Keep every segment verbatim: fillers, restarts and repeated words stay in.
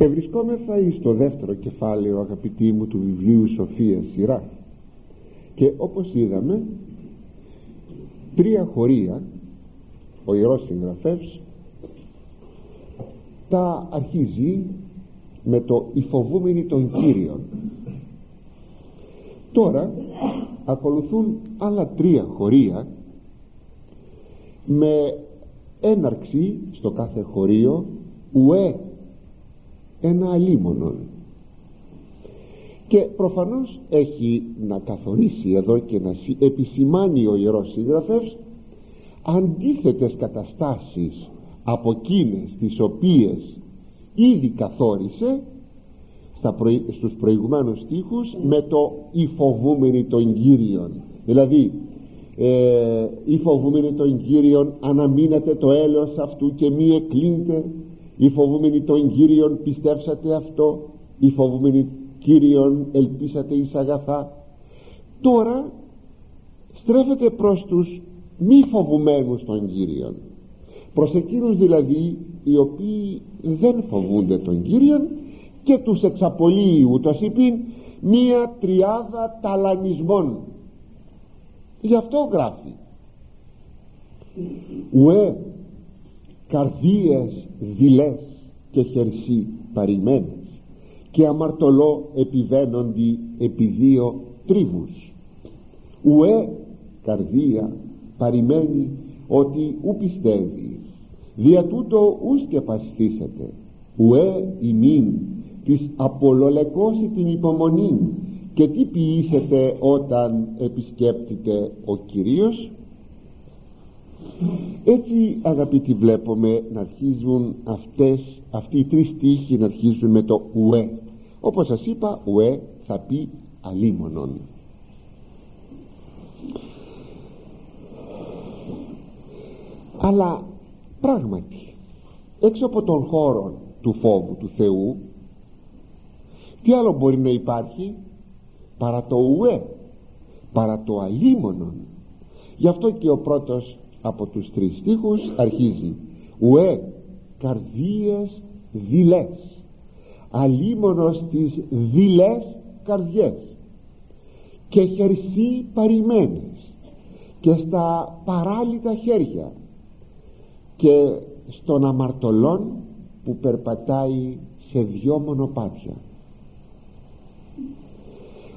Και βρισκόμεθα εις το δεύτερο κεφάλαιο, αγαπητοί μου, του βιβλίου Σοφία Σειράχ. Και όπως είδαμε, τρία χωρία ο ιερός συγγραφεύς τα αρχίζει με το «Η φοβούμενη των Κύριων». Τώρα ακολουθούν άλλα τρία χωρία με έναρξη στο κάθε χωρίο ουέ ένα αλίμονον, και προφανώς έχει να καθορίσει εδώ και να επισημάνει ο ιερός συγγραφεύς αντίθετες καταστάσεις από εκείνες τις οποίες ήδη καθόρισε στα προη... στους προηγουμένους στίχους με το «Η φοβούμενη των Κύριων». Δηλαδή ε, «Η φοβούμενη των Κύριων αναμείνατε το έλεος αυτού και μη εκλίντε. Οι φοβούμενοι των Κύριων πιστεύσατε αυτό. Οι φοβούμενοι Κύριων ελπίσατε εις αγαθά». Τώρα στρέφεται προς τους μη φοβουμένους των Κύριων, προς εκείνους δηλαδή οι οποίοι δεν φοβούνται τον Κύριον, και τους εξαπολύει ούτως είπην μία τριάδα ταλανισμών. Γι' αυτό γράφει ουε καρδίες δειλές και χερσί παρημένες και αμαρτωλό επιβαίνοντι επί δύο τρίβους. Ουε καρδία παρημένει ότι ου πιστεύει, δια τούτο ου σκεπαστήσετε. Ουε ημίν της απολολεκώσει την υπομονή, και τι ποιήσετε όταν επισκέπτεται ο Κυρίος. Έτσι, αγαπητοί, βλέπουμε να αρχίζουν αυτές, αυτοί οι τρεις στίχοι να αρχίζουν με το ουε. Όπως σας είπα, ουε θα πει αλίμονον. Αλλά πράγματι έξω από τον χώρο του φόβου του Θεού, τι άλλο μπορεί να υπάρχει παρά το ουε, παρά το αλίμονον? Γι' αυτό και ο πρώτος από τους τρεις στίχους αρχίζει ουε καρδίες δειλές, αλίμονος τις δειλές καρδιές, και χερσί παρημένες, και στα παράλυτα χέρια και στον αμαρτωλόν που περπατάει σε δυο μονοπάτια.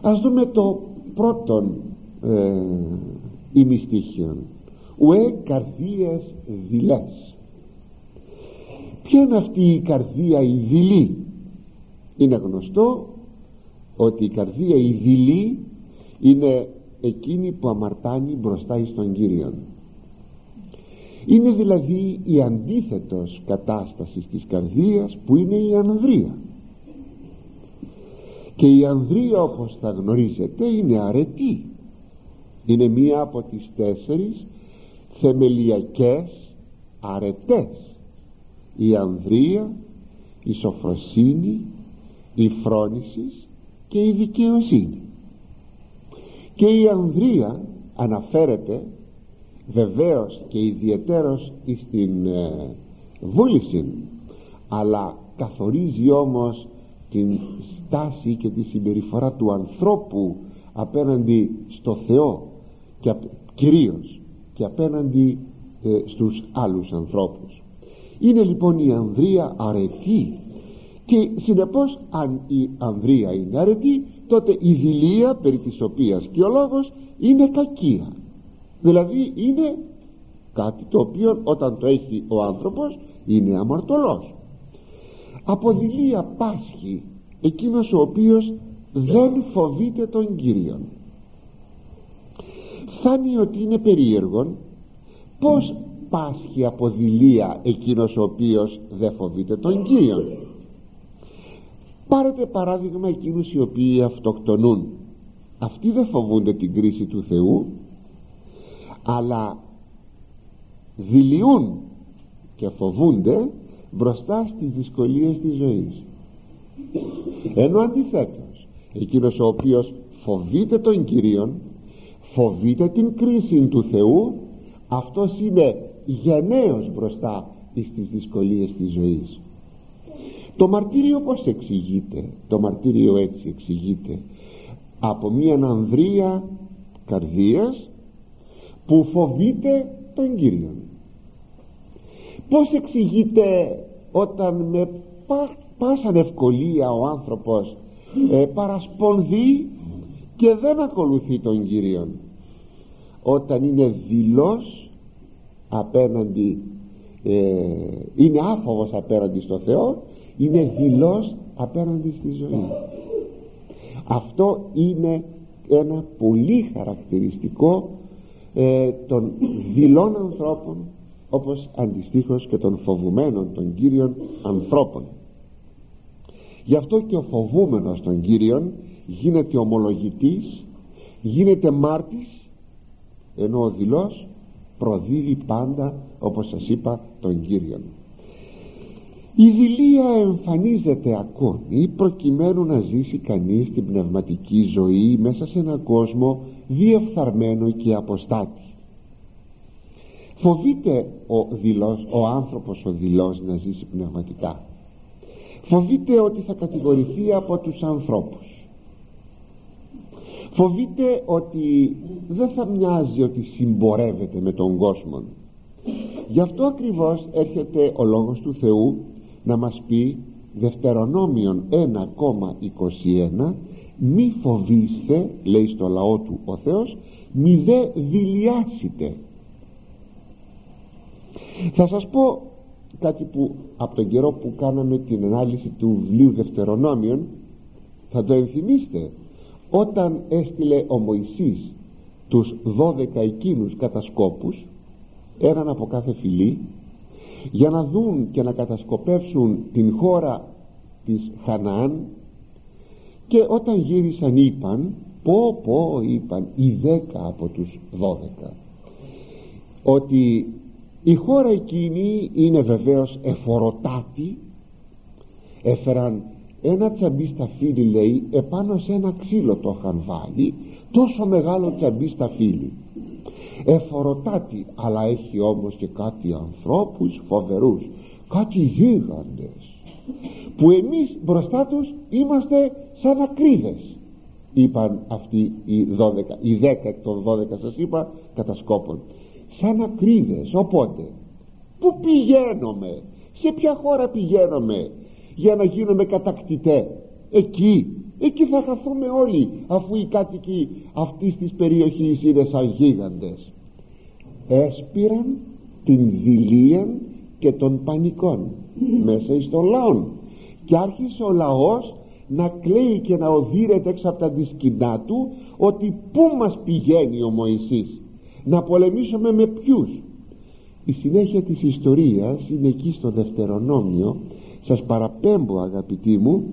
Ας δούμε το πρώτον ε, ημιστίχιον, ουε καρδίες δειλές. Ποια είναι αυτή η καρδία η δειλή? Είναι γνωστό ότι η καρδία η δειλή είναι εκείνη που αμαρτάνει μπροστά στον Κύριον. Είναι δηλαδή η αντίθετος κατάσταση της καρδίας που είναι η ανδρεία. Και η ανδρεία, όπως θα γνωρίζετε, είναι αρετή. Είναι μία από τις τέσσερις θεμελιακές αρετές: η ανδρεία, η σοφροσύνη, η φρόνηση και η δικαιοσύνη. Και η ανδρεία αναφέρεται βεβαίως και ιδιαιτέρως στην ε, βούληση, αλλά καθορίζει όμως την στάση και τη συμπεριφορά του ανθρώπου απέναντι στο Θεό, και κυρίως και απέναντι ε, στους άλλους ανθρώπους. Είναι λοιπόν η ανδρεία αρετή, και συνεπώς αν η ανδρεία είναι αρετή, τότε η δειλία περί της οποίας και ο λόγος είναι κακία. Δηλαδή είναι κάτι το οποίο όταν το έχει ο άνθρωπος είναι αμαρτωλός. Από δειλία πάσχει εκείνος ο οποίος δεν φοβείται τον Κύριον. Φάνει ότι είναι περίεργον πως πάσχει από δειλία εκείνος ο οποίος δεν φοβείται τον Κύριον. Πάρετε παράδειγμα εκείνους οι οποίοι αυτοκτονούν. Αυτοί δεν φοβούνται την κρίση του Θεού, αλλά δειλιούν και φοβούνται μπροστά στις δυσκολίες της ζωής. Ενώ αντιθέτως εκείνος ο οποίος φοβείται τον Κυρίον, φοβείται την κρίση του Θεού, αυτός είναι γενναίος μπροστά στις δυσκολίες της ζωής. Το μαρτύριο πώς εξηγείται? Το μαρτύριο έτσι εξηγείται: από μια ανδρεία καρδίας που φοβείται τον Κύριον. Πώς εξηγείται όταν με πα, πάσαν ευκολία ο άνθρωπος ε, παρασπονδεί και δεν ακολουθεί τον Κύριον? Όταν είναι δειλός απέναντι, ε, είναι άφοβος απέναντι στο Θεό, είναι δειλός απέναντι στη ζωή. Αυτό είναι ένα πολύ χαρακτηριστικό ε, των δειλών ανθρώπων, όπως αντιστοίχως και των φοβουμένων των Κύριων ανθρώπων. Γι' αυτό και ο φοβούμενος των Κύριων γίνεται ομολογητής, γίνεται μάρτης, ενώ ο δειλός προδίδει πάντα, όπως σας είπα, τον Κύριον. Η δειλία εμφανίζεται ακόμη προκειμένου να ζήσει κανείς την πνευματική ζωή μέσα σε έναν κόσμο διεφθαρμένο και αποστάτη. Φοβείται ο δειλός, ο άνθρωπος ο δειλός, να ζήσει πνευματικά. Φοβείται ότι θα κατηγορηθεί από τους ανθρώπους. Φοβείται ότι δεν θα μοιάζει ότι συμπορεύεται με τον κόσμο. Γι' αυτό ακριβώς έρχεται ο Λόγος του Θεού να μας πει, Δευτερονόμιον ένα είκοσι ένα, μη φοβήστε, λέει στο λαό του ο Θεός, μη δε δειλιάσετε. Θα σας πω κάτι που από τον καιρό που κάναμε την ανάλυση του βιβλίου Δευτερονόμιον θα το ενθυμίστε. Όταν έστειλε ο Μωυσής τους δώδεκα εκείνους κατασκόπους, έναν από κάθε φυλή, για να δουν και να κατασκοπεύσουν την χώρα της Χανάν, και όταν γύρισαν είπαν, πω πω είπαν οι δέκα από τους δώδεκα, ότι η χώρα εκείνη είναι βεβαίως εφοροτάτη. Έφεραν ένα τσαμπί σταφύλι, λέει, επάνω σε ένα ξύλο το είχαν βάλει, τόσο μεγάλο τσαμπί σταφύλι, εφοροτάτη, αλλά έχει όμως και κάτι ανθρώπους φοβερούς, κάτι γίγαντες, που εμείς μπροστά τους είμαστε σαν ακρίδες, είπαν αυτοί οι δώδεκα, οι δέκα των δώδεκα σας είπα κατασκόπων, σαν ακρίδες. Οπότε πού πηγαίνουμε, σε ποια χώρα πηγαίνουμε για να γίνουμε κατακτητέ? Εκεί, εκεί θα χαθούμε όλοι, αφού οι κάτοικοι αυτής της περιοχής είναι σαν γίγαντες. Έσπηραν την δειλία και των πανικών μέσα εις τον λαόν, και άρχισε ο λαός να κλαίει και να οδύρεται εξ από τα δισκηνά του, ότι πού μας πηγαίνει ο Μωυσής, να πολεμήσουμε με ποιους? Η συνέχεια της ιστορίας είναι εκεί στο Δευτερονόμιο. Σας παραπέμπω, αγαπητοί μου,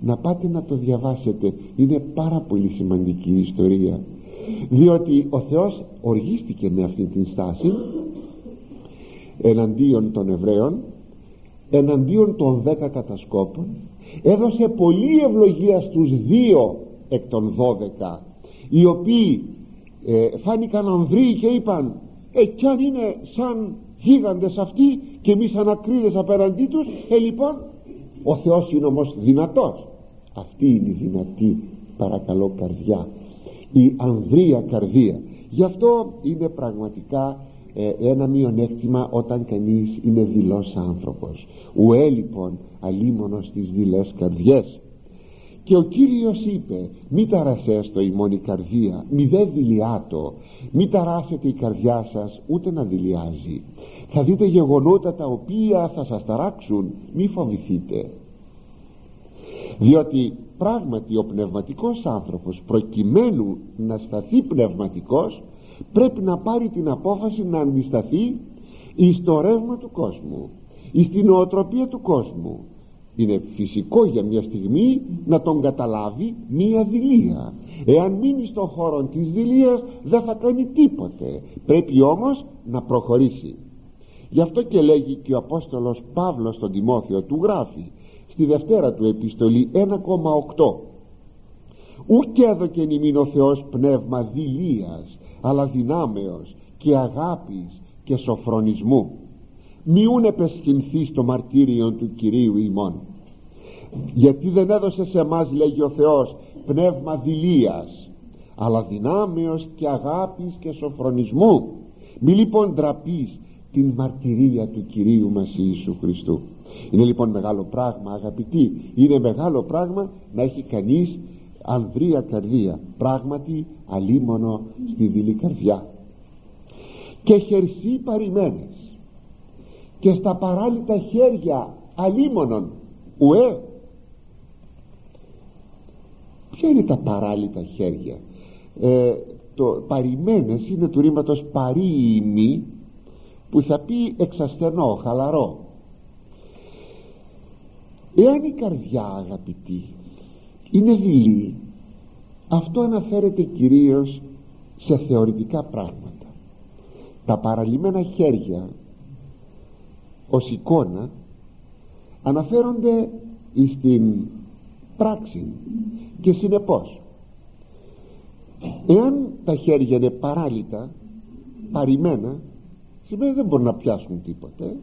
να πάτε να το διαβάσετε. Είναι πάρα πολύ σημαντική η ιστορία, διότι ο Θεός οργίστηκε με αυτή την στάση εναντίον των Εβραίων, εναντίον των δέκα κατασκόπων. Έδωσε πολλή ευλογία στους δύο εκ των δώδεκα, οι οποίοι Ε, φάνηκαν ανδροί και είπαν, ε κι αν είναι σαν γίγαντες αυτοί και εμείς σαν ακρίδες απέναντί τους, ε λοιπόν ο Θεός είναι όμως δυνατός. Αυτή είναι η δυνατή, παρακαλώ, καρδιά, η ανδρία καρδία. Γι' αυτό είναι πραγματικά ε, ένα μειονέκτημα όταν κανείς είναι δειλός άνθρωπος. Ουέ λοιπόν αλίμονος στις δειλές καρδιές. Και ο Κύριος είπε, μη ταρασέστο ημών η καρδία, μη δε δειλιάτο, μη ταράσετε η καρδιά σας ούτε να δειλιάζει. Θα δείτε γεγονότα τα οποία θα σας ταράξουν, μη φοβηθείτε. Διότι πράγματι ο πνευματικός άνθρωπος, προκειμένου να σταθεί πνευματικός, πρέπει να πάρει την απόφαση να αντισταθεί εις το ρεύμα του κόσμου, εις την νοοτροπία του κόσμου. Είναι φυσικό για μια στιγμή να τον καταλάβει μια δειλία. Εάν μείνει στον χώρο της δειλίας δεν θα κάνει τίποτε. Πρέπει όμως να προχωρήσει. Γι' αυτό και λέγει και ο Απόστολος Παύλος στον Τιμόθιο, του γράφει στη δευτέρα του επιστολή ένα κόμμα οκτώ, ουκ έδωκεν ημίν ο Θεός πνεύμα δειλίας, αλλά δυνάμεως και αγάπης και σοφρονισμού. Μιούν επεσχυνθεί στο μαρτύριον του Κυρίου ημών. γιατί δεν έδωσε σε εμάς, λέγει ο Θεός, πνεύμα δειλίας, αλλά δυνάμεως και αγάπης και σοφρονισμού. Μη λοιπόν ντραπείς την μαρτυρία του Κυρίου μας Ιησού Χριστού. Είναι λοιπόν μεγάλο πράγμα, αγαπητοί, είναι μεγάλο πράγμα να έχει κανείς ανδρεία καρδία, πράγματι αλίμονο στη δειλή καρδιά. Και χερσί παρημένες, και στα παράλυτα χέρια αλίμονον ουέ. Ποια είναι τα παράλυτα χέρια? ε, το παρημένες είναι του ρήματος παρήμι, που θα πει εξασθενό, χαλαρό. Εάν η καρδιά, αγαπητή, είναι δειλή, αυτό αναφέρεται κυρίως σε θεωρητικά πράγματα. Τα παραλυμμένα χέρια ως εικόνα αναφέρονται στην πράξη και συνεπώς, εάν τα χέρια είναι παράλυτα, παρημένα, σημαίνει δεν μπορούν να πιάσουν τίποτε,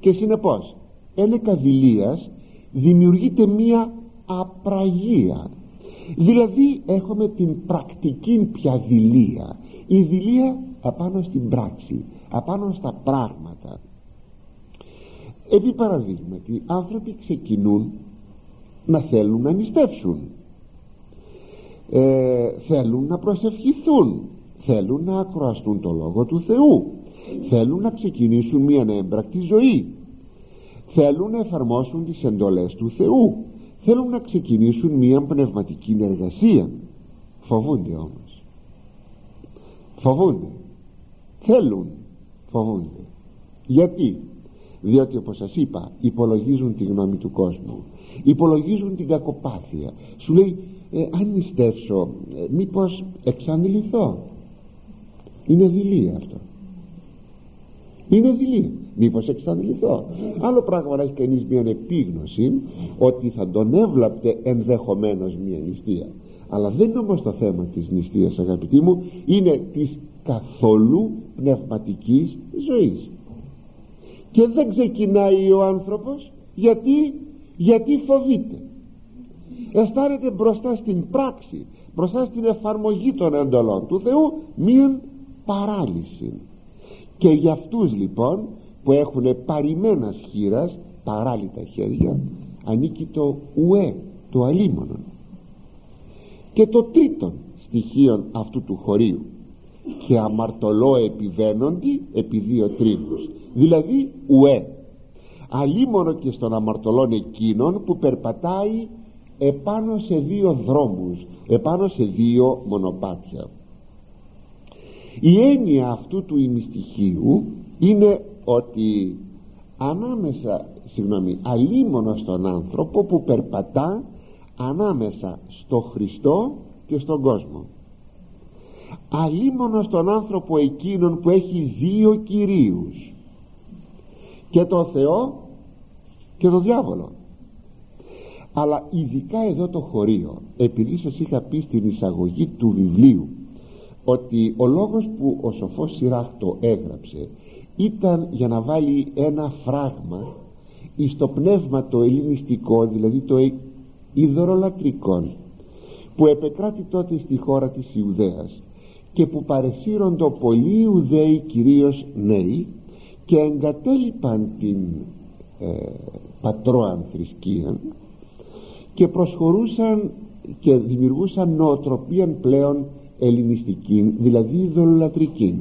και συνεπώς ένεκα δειλίας δημιουργείται μία απραγία, δηλαδή έχουμε την πρακτική πια δειλία, η δειλία απάνω στην πράξη, απάνω στα πράγματα. Επί παραδείγματι, άνθρωποι ξεκινούν να θέλουν να νηστεύσουν, ε, θέλουν να προσευχηθούν, θέλουν να ακροαστούν το Λόγο του Θεού, θέλουν να ξεκινήσουν μια έμπρακτη ζωή, θέλουν να εφαρμόσουν τις εντολές του Θεού, θέλουν να ξεκινήσουν μια πνευματική εργασία. Φοβούνται όμως, φοβούνται, θέλουν, φοβούνται. Γιατί? Διότι, όπως σας είπα, υπολογίζουν τη γνώμη του κόσμου, υπολογίζουν την κακοπάθεια. Σου λέει, ε, αν νηστεύσω, ε, μήπως εξαντληθώ? Είναι δειλία αυτό, είναι δειλία. Μήπως εξαντληθώ? Άλλο πράγμα να έχει κανείς μια επίγνωση ότι θα τον έβλαπτε ενδεχομένως μια νηστεία, αλλά δεν είναι όμως το θέμα της νηστείας, αγαπητοί μου, είναι της καθόλου πνευματικής ζωής. Και δεν ξεκινάει ο άνθρωπος γιατί, γιατί φοβείται. Αισθάνεται μπροστά στην πράξη, μπροστά στην εφαρμογή των εντολών του Θεού, μίαν παράλυση. Και για αυτούς λοιπόν που έχουν παρημένας χείρας, παράλυτα χέρια, ανήκει το ουέ, το αλίμονο. Και το τρίτον στοιχείο αυτού του χωρίου, και αμαρτωλό επιβαίνοντι επί δύο τρίβους, δηλαδή ουέ, αλίμονο και στον αμαρτωλόν εκείνον που περπατάει επάνω σε δύο δρόμους, επάνω σε δύο μονοπάτια. Η έννοια αυτού του ημιστοιχίου είναι ότι ανάμεσα, συγγνώμη, αλίμονο στον άνθρωπο που περπατά ανάμεσα στο Χριστό και στον κόσμο, αλίμονο στον άνθρωπο εκείνον που έχει δύο κυρίους, και τον Θεό και τον διάβολο. Αλλά ειδικά εδώ το χωρίο, επειδή σας είχα πει στην εισαγωγή του βιβλίου ότι ο λόγος που ο Σοφός Σειράχ το έγραψε ήταν για να βάλει ένα φράγμα εις το πνεύμα το ελληνιστικό, δηλαδή το ιδωρολακρικό, που επεκράτη τότε στη χώρα της Ιουδαίας και που παρεσύροντο πολλοί Ιουδαίοι, κυρίως νέοι, και εγκατέλειπαν την ε, πατρώαν θρησκεία και προσχωρούσαν και δημιουργούσαν νοοτροπία πλέον ελληνιστική, δηλαδή ιδωρολατρική,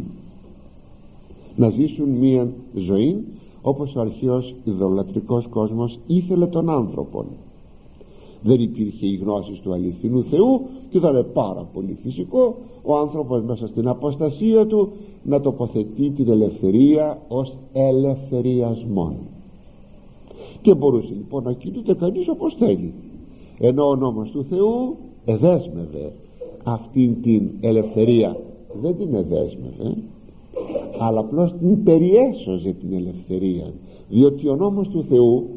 να ζήσουν μία ζωή όπως ο αρχαίος ιδωρολατρικός κόσμος ήθελε τον άνθρωπον. Δεν υπήρχε η γνώση του αληθινού Θεού και ήταν πάρα πολύ φυσικό ο άνθρωπος μέσα στην αποστασία του να τοποθετεί την ελευθερία ως ελευθεριασμόν, και μπορούσε λοιπόν να κινείται κανείς όπως θέλει, ενώ ο νόμος του Θεού εδέσμευε αυτήν την ελευθερία. Δεν την εδέσμευε, αλλά απλώς την περιέσωζε την ελευθερία, διότι ο νόμος του Θεού,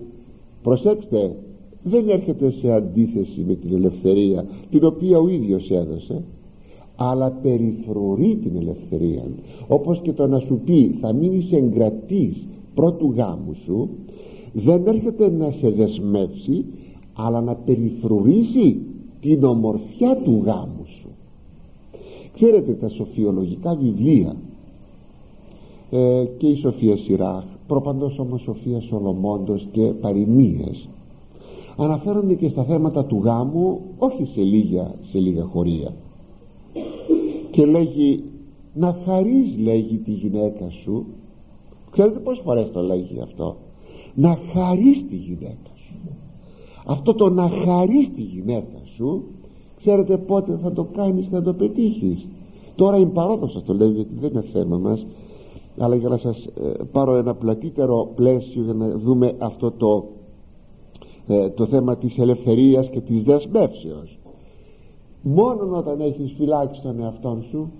προσέξτε, δεν έρχεται σε αντίθεση με την ελευθερία την οποία ο ίδιος έδωσε, αλλά περιφρουρεί την ελευθερία, όπως και το να σου πει θα μείνεις εγκρατής πρώτου γάμου σου δεν έρχεται να σε δεσμεύσει, αλλά να περιφρουρήσει την ομορφιά του γάμου σου. Ξέρετε, τα σοφιολογικά βιβλία ε, και η Σοφία Σειράχ, προπαντός όμως Σοφία Σολομόντος και παροιμίες, αναφέρονται και στα θέματα του γάμου, όχι σε λίγα, σε λίγα χωρία. Και λέγει να χαρείς, λέγει, τη γυναίκα σου. Ξέρετε πόσες φορές το λέγει αυτό, να χαρείς τη γυναίκα σου. Αυτό το να χαρείς τη γυναίκα σου, ξέρετε πότε θα το κάνεις και να το πετύχεις. Τώρα είναι παρόδος, σας το λέω, γιατί δεν είναι θέμα μας, αλλά για να σας ε, πάρω ένα πλατύτερο πλαίσιο, για να δούμε αυτό το ε, το θέμα της ελευθερίας και της δεσμεύσεως. Μόνο όταν έχεις φυλάξει τον εαυτό σου,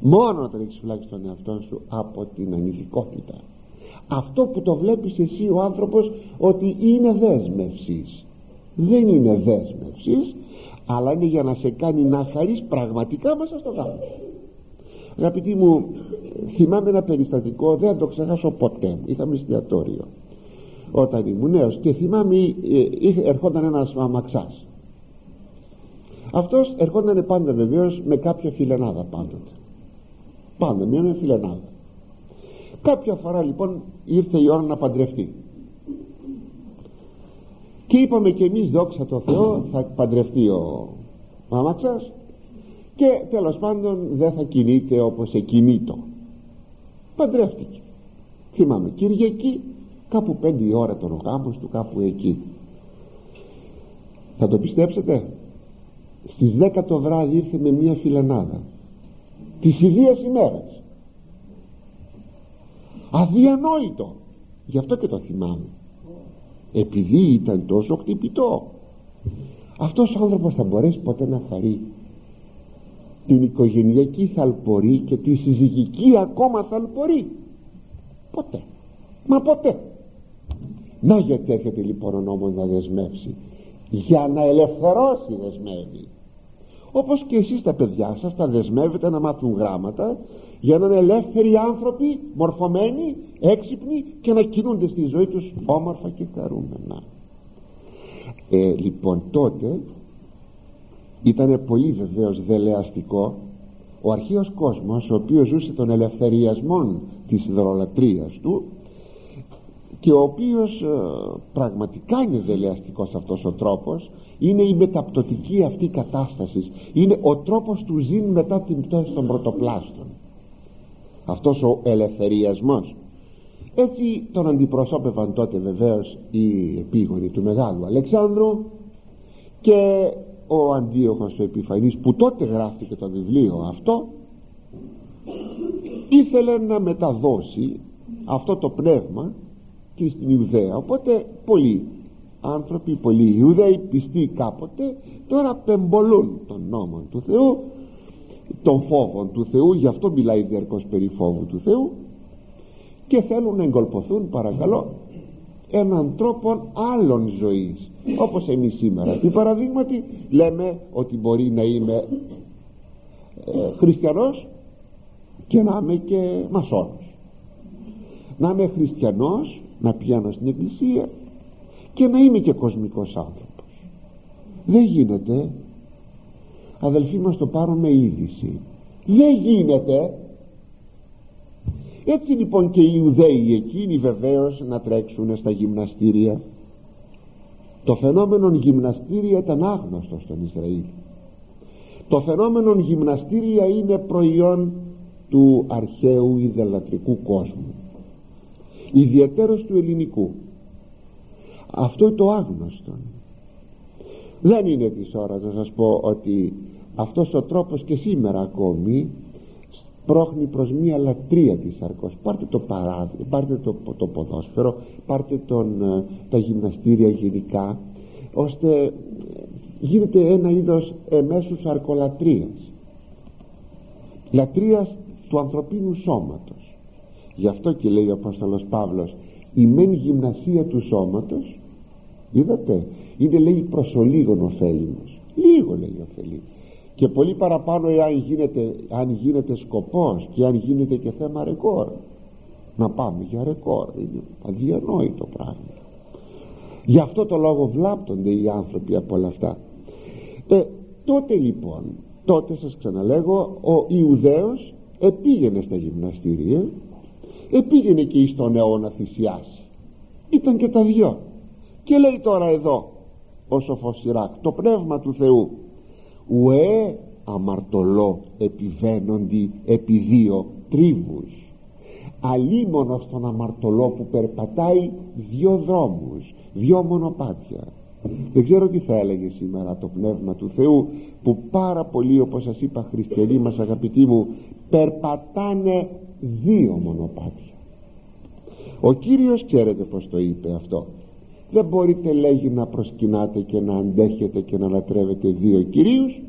μόνο όταν έχεις φυλάξει τον εαυτό σου από την ανηθικότητα, αυτό που το βλέπεις εσύ ο άνθρωπος ότι είναι δέσμευσης, δεν είναι δέσμευσης, αλλά είναι για να σε κάνει να χαρείς πραγματικά μέσα στο γάμο. Αγαπητοί μου, θυμάμαι ένα περιστατικό, δεν θα το ξεχάσω ποτέ. Είχαμε εστιατόριο όταν ήμουν νέος και θυμάμαι ε, ερχόταν ένας αμαξάς. Αυτός ερχόταν πάντα βεβαίως με κάποια φιλενάδα, πάντοτε πάντα μία με φιλενάδα. Κάποια φορά λοιπόν ήρθε η ώρα να παντρευτεί και είπαμε και εμείς, δόξα τω Θεώ, θα παντρευτεί ο αμαξάς και τέλος πάντων δεν θα κινείται όπως εκινείτο. Παντρεύτηκε, θυμάμαι, Κυριακή, κάπου πέντε η ώρα τον ο γάμος του, κάπου εκεί. Θα το πιστέψετε, στις δέκα το βράδυ ήρθε με μια φιλενάδα της ιδίας ημέρας. Αδιανόητο. Γι' αυτό και το θυμάμαι, επειδή ήταν τόσο χτυπητό. Αυτός ο άνθρωπος θα μπορέσει ποτέ να χαρεί την οικογενειακή θαλπορή και τη συζυγική ακόμα θαλπορή? Ποτέ, μα ποτέ. Να γιατί έρχεται λοιπόν ο νόμος να δεσμεύσει, για να ελευθερώσει δεσμεύει. Όπως και εσείς τα παιδιά σας τα δεσμεύετε να μάθουν γράμματα, για να είναι ελεύθεροι άνθρωποι, μορφωμένοι, έξυπνοι και να κινούνται στη ζωή τους όμορφα και χαρούμενα. Ε, λοιπόν, τότε ήταν πολύ βεβαίως δελεαστικό ο αρχαίος κόσμος, ο οποίος ζούσε των ελευθεριασμών της ιδωρολατρίας του και ο οποίος ε, πραγματικά είναι δελεαστικός αυτός ο τρόπος. Είναι η μεταπτωτική αυτή κατάσταση, είναι ο τρόπος του ζήν μετά την πτώση των πρωτοπλάστων, αυτός ο ελευθεριασμός. Έτσι τον αντιπροσώπευαν τότε βεβαίως οι επίγονοι του Μεγάλου Αλεξάνδρου και ο Αντίοχος ο Επιφανής, που τότε γράφτηκε το βιβλίο αυτό, ήθελε να μεταδώσει αυτό το πνεύμα και στην Ιουδαία. Οπότε πολλοί άνθρωποι, πολλοί Ιουδαίοι πιστοί κάποτε, τώρα πεμπολούν τον νόμο του Θεού, τον φόβο του Θεού, γι' αυτό μιλάει διαρκώς περί φόβου του Θεού, και θέλουν να εγκολποθούν, παρακαλώ, έναν τρόπο άλλων ζωής, όπως εμείς σήμερα. Τι παραδείγματι λέμε ότι μπορεί να είμαι ε, χριστιανός και να είμαι και μασόνος, να είμαι χριστιανός, να πηγαίνω στην εκκλησία και να είμαι και κοσμικός άνθρωπος. Δεν γίνεται, αδελφοί μας, το πάρω με είδηση, δεν γίνεται. Έτσι λοιπόν και οι Ιουδαίοι εκείνοι βεβαίως να τρέξουν στα γυμναστήρια. Το φαινόμενο γυμναστήρια ήταν άγνωστο στον Ισραήλ. Το φαινόμενο γυμναστήρια είναι προϊόν του αρχαίου ιδωλολατρικού κόσμου, ιδιαίτερος του ελληνικού. Αυτό το άγνωστο δεν είναι της ώρας να σας πω ότι αυτός ο τρόπος και σήμερα ακόμη πρόχνει προς μία λατρεία της αρκός. Πάρτε το παράδειγμα, πάρτε το, το ποδόσφαιρο, πάρτε τον, τα γυμναστήρια γενικά, ώστε γίνεται ένα είδος εμέσους αρκολατρείας, λατρείας του ανθρωπίνου σώματος. Γι' αυτό και λέει ο Απόστολος Παύλος, η μεν γυμνασία του σώματος, είδατε, είναι, λέει, προς ο λίγον ωφέλιμος. Λίγο, λέει, ωφελεί, και πολύ παραπάνω εάν γίνεται, αν γίνεται σκοπός και αν γίνεται και θέμα ρεκόρ. Να πάμε για ρεκόρ, είναι αδιανόητο πράγμα. Γι' αυτό το λόγο βλάπτονται οι άνθρωποι από όλα αυτά. Ε, τότε λοιπόν, τότε σας ξαναλέγω, ο Ιουδαίος επήγαινε στα γυμναστήρια, επήγαινε και εις τον αιώνα θυσιάσει. Ήταν και τα δυο. Και λέει τώρα εδώ ο Σοφός Σειράχ, το πνεύμα του Θεού, ουέ αμαρτωλό επιβαίνοντι επί δύο τρίβους, αλίμονος τον αμαρτωλό που περπατάει δύο δρόμους, δύο μονοπάτια. Δεν ξέρω τι θα έλεγε σήμερα το πνεύμα του Θεού, που πάρα πολλοί, όπως σας είπα, χριστιανοί μας αγαπητοί μου, περπατάνε δύο μονοπάτια. Ο Κύριος ξέρετε πως το είπε αυτό. Δεν μπορείτε, λέγει, να προσκυνάτε και να αντέχετε και να λατρεύετε δύο κυρίους.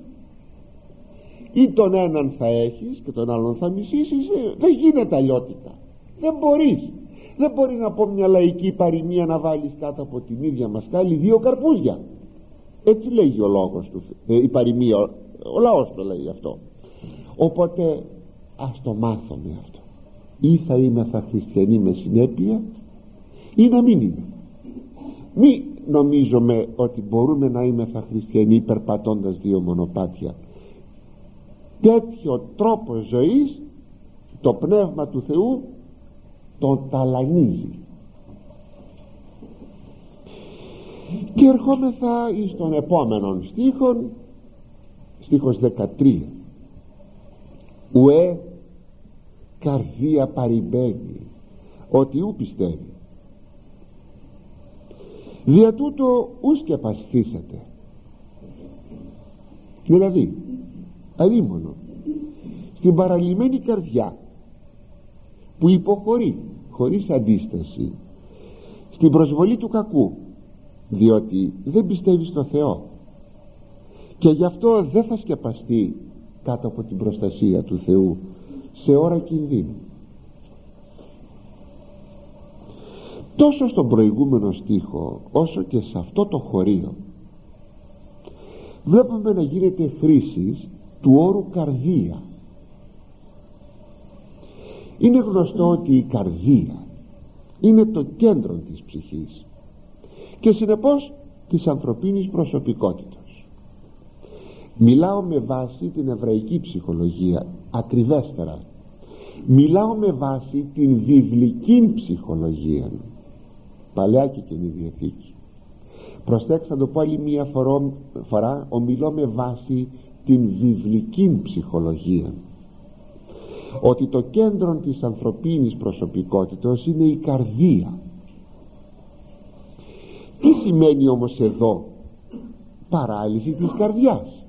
Ή τον έναν θα έχεις και τον άλλον θα μισήσεις. Δεν γίνεται αλλιώτικα. Δεν μπορείς. Δεν μπορεί να πω μια λαϊκή παροιμία να βάλεις κάτω από την ίδια μασκάλη δύο καρπούζια. Έτσι λέγει ο λόγος του, ε, η παροιμία, ο, ο λαός το λέει αυτό. Οπότε ας το μάθουμε αυτό. Ή θα είμαι θα χριστιανοί με συνέπεια, ή να μην είμαι. Μη νομίζουμε ότι μπορούμε να είμαι θα χριστιανοί περπατώντας δύο μονοπάτια. Τέτοιο τρόπο ζωής το πνεύμα του Θεού τον ταλανίζει. Και ερχόμεθα εις τον επόμενον στίχον, στίχος δεκατρία, ουε καρδία παρημπαίνει ότι ου πιστεύει, δια τούτο ους και πασθήσατε. Δηλαδή αλίμονο στην παραλυμένη καρδιά που υποχωρεί χωρίς αντίσταση στην προσβολή του κακού, διότι δεν πιστεύει στο Θεό και γι' αυτό δεν θα σκεπαστεί κάτω από την προστασία του Θεού σε ώρα κινδύνου. Τόσο στον προηγούμενο στίχο όσο και σε αυτό το χωρίο βλέπουμε να γίνεται χρήσης του όρου καρδία. Είναι γνωστό ότι η καρδία είναι το κέντρο της ψυχής και συνεπώς της ανθρωπίνης προσωπικότητας. Μιλάω με βάση την εβραϊκή ψυχολογία, ακριβέστερα μιλάω με βάση την βιβλική ψυχολογία, Παλαιά και Καινή Διαθήκη. Προσέξτε, θα το πω άλλη μία φορά, ομιλώ με βάση την βιβλική ψυχολογία, ότι το κέντρο της ανθρωπίνης προσωπικότητας είναι η καρδία. Τι σημαίνει όμως εδώ παράλυση της καρδιάς?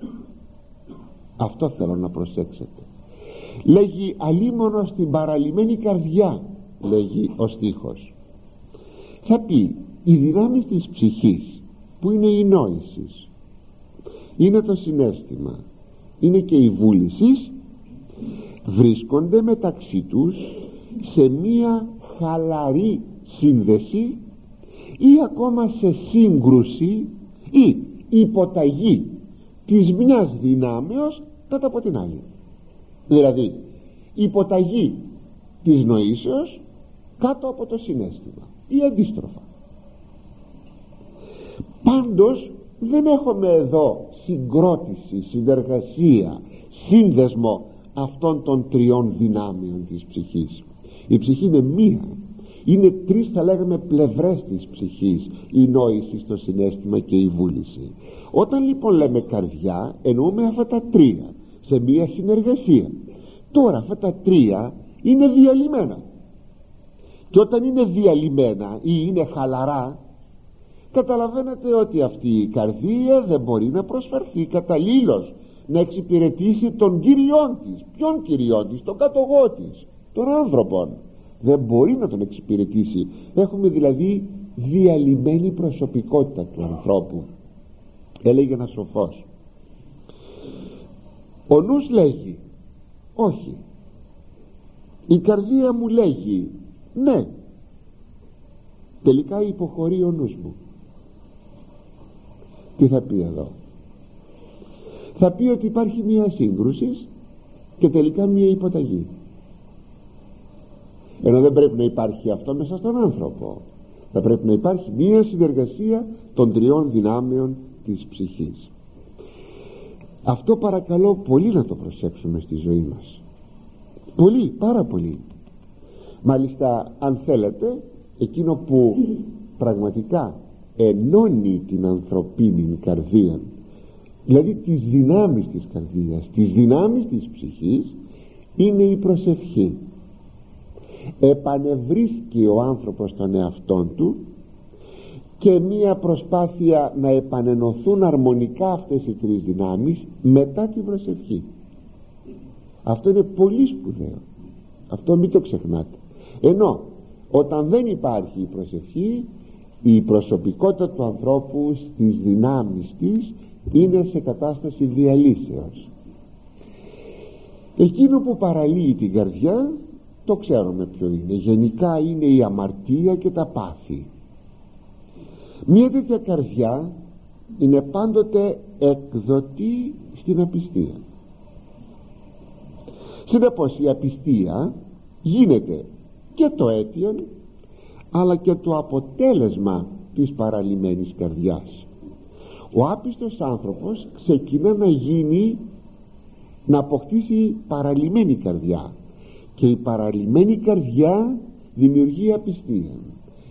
Αυτό θέλω να προσέξετε. Λέγει αλίμονο στην παραλυμένη καρδιά, λέγει ο στίχος. Θα πει οι δυνάμεις της ψυχής που είναι η νόηση, είναι το συναίσθημα, είναι και η βούληση, βρίσκονται μεταξύ τους σε μία χαλαρή σύνδεση ή ακόμα σε σύγκρουση ή υποταγή της μιας δυνάμεως κάτω από την άλλη. Δηλαδή υποταγή της νοήσεως κάτω από το συναίσθημα ή αντίστροφα. Πάντως δεν έχουμε εδώ συγκρότηση, συνεργασία, σύνδεσμο αυτών των τριών δυνάμεων της ψυχής. Η ψυχή είναι μία, είναι τρεις θα λέγαμε πλευρές της ψυχής, η νόηση, το συναίσθημα και η βούληση. Όταν λοιπόν λέμε καρδιά εννοούμε αυτά τα τρία σε μία συνεργασία. Τώρα αυτά τα τρία είναι διαλυμένα και όταν είναι διαλυμένα ή είναι χαλαρά, καταλαβαίνετε ότι αυτή η καρδία δεν μπορεί να προσφερθεί καταλήλως να εξυπηρετήσει τον Κύριόν της. Ποιον Κύριόν της? Τον κατοχό της, τον άνθρωπον. Δεν μπορεί να τον εξυπηρετήσει. Έχουμε δηλαδή διαλυμένη προσωπικότητα του ανθρώπου. Έλεγε ένας σοφός, ο νους λέγει όχι, η καρδία μου λέγει ναι, τελικά υποχωρεί ο νους μου. Τι θα πει εδώ? Θα πει ότι υπάρχει μία σύγκρουση και τελικά μία υποταγή, ενώ δεν πρέπει να υπάρχει αυτό μέσα στον άνθρωπο. Θα πρέπει να υπάρχει μία συνεργασία των τριών δυνάμεων της ψυχής. Αυτό παρακαλώ πολύ να το προσέξουμε στη ζωή μας. Πολύ, πάρα πολύ. Μάλιστα, αν θέλετε, εκείνο που πραγματικά ενώνει την ανθρωπίνη καρδία, δηλαδή τις δυνάμεις της καρδίας, τις δυνάμεις της ψυχής, είναι η προσευχή. Επανευρίσκει ο άνθρωπος τον εαυτόν του και μία προσπάθεια να επανενωθούν αρμονικά αυτές οι τρεις δυνάμεις μετά την προσευχή. Αυτό είναι πολύ σπουδαίο, αυτό μην το ξεχνάτε. Ενώ όταν δεν υπάρχει η προσευχή, η προσωπικότητα του ανθρώπου στις δυνάμεις της είναι σε κατάσταση διαλύσεως. Εκείνο που παραλύει την καρδιά το ξέρουμε ποιο είναι. Γενικά είναι η αμαρτία και τα πάθη. Μία τέτοια καρδιά είναι πάντοτε εκδοτή στην απιστία. Συνεπώς η απιστία γίνεται και το αίτιον αλλά και το αποτέλεσμα της παραλυμένης καρδιάς. Ο άπιστος άνθρωπος ξεκινά να γίνει, να αποκτήσει παραλυμένη καρδιά, και η παραλυμένη καρδιά δημιουργεί απιστία.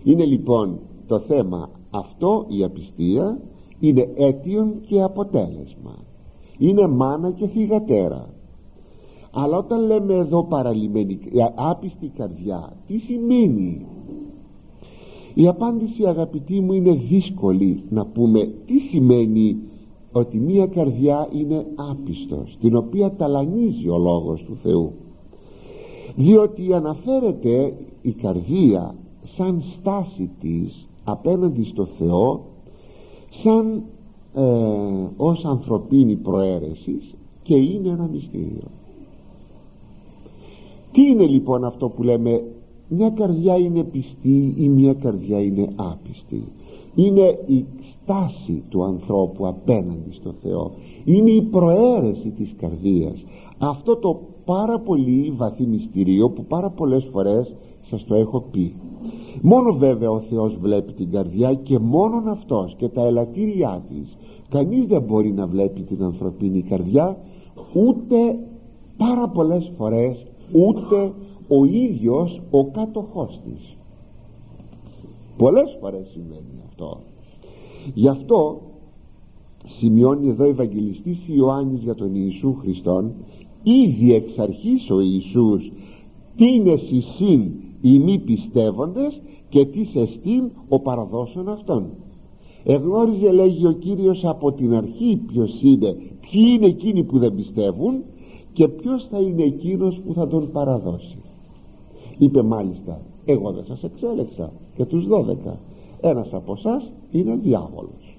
Είναι λοιπόν το θέμα αυτό, η απιστία είναι αίτιον και αποτέλεσμα, είναι μάνα και θυγατέρα. Αλλά όταν λέμε εδώ παραλυμένη, άπιστη καρδιά, τι σημαίνει? Η απάντηση, αγαπητοί μου, είναι δύσκολη να πούμε τι σημαίνει ότι μία καρδιά είναι άπιστος, την οποία ταλανίζει ο λόγος του Θεού. Διότι αναφέρεται η καρδία σαν στάση της απέναντι στο Θεό, σαν ε, ως ανθρωπίνη προαίρεσης, και είναι ένα μυστήριο. Τι είναι λοιπόν αυτό που λέμε μια καρδιά είναι πιστή ή μια καρδιά είναι άπιστη? Είναι η στάση του ανθρώπου απέναντι στο Θεό, είναι η προαίρεση της καρδίας. Αυτό το πάρα πολύ βαθύ μυστηρίο που πάρα πολλές φορές σας το έχω πει. Μόνο βέβαια ο Θεός βλέπει την καρδιά και μόνον αυτός και τα ελαττήριά της. Κανείς δεν μπορεί να βλέπει την ανθρωπίνη καρδιά, ούτε πάρα πολλές φορές ούτε ο ίδιος ο κάτοχός της. Πολλές φορές σημαίνει αυτό. Γι' αυτό σημειώνει εδώ ο Ευαγγελιστής Ιωάννης για τον Ιησού Χριστόν, ήδη εξ αρχής ο Ιησούς τίνες εισήν οι μη πιστεύοντες και τις εστίν ο παραδόσων αυτών. Εγνώριζε, λέγει ο Κύριος, από την αρχή ποιος είναι, ποιοι είναι εκείνοι που δεν πιστεύουν και ποιος θα είναι εκείνος που θα τον παραδώσει. Είπε μάλιστα, εγώ δεν σας εξέλεξα και τους δώδεκα, ένας από εσάς είναι διάβολος,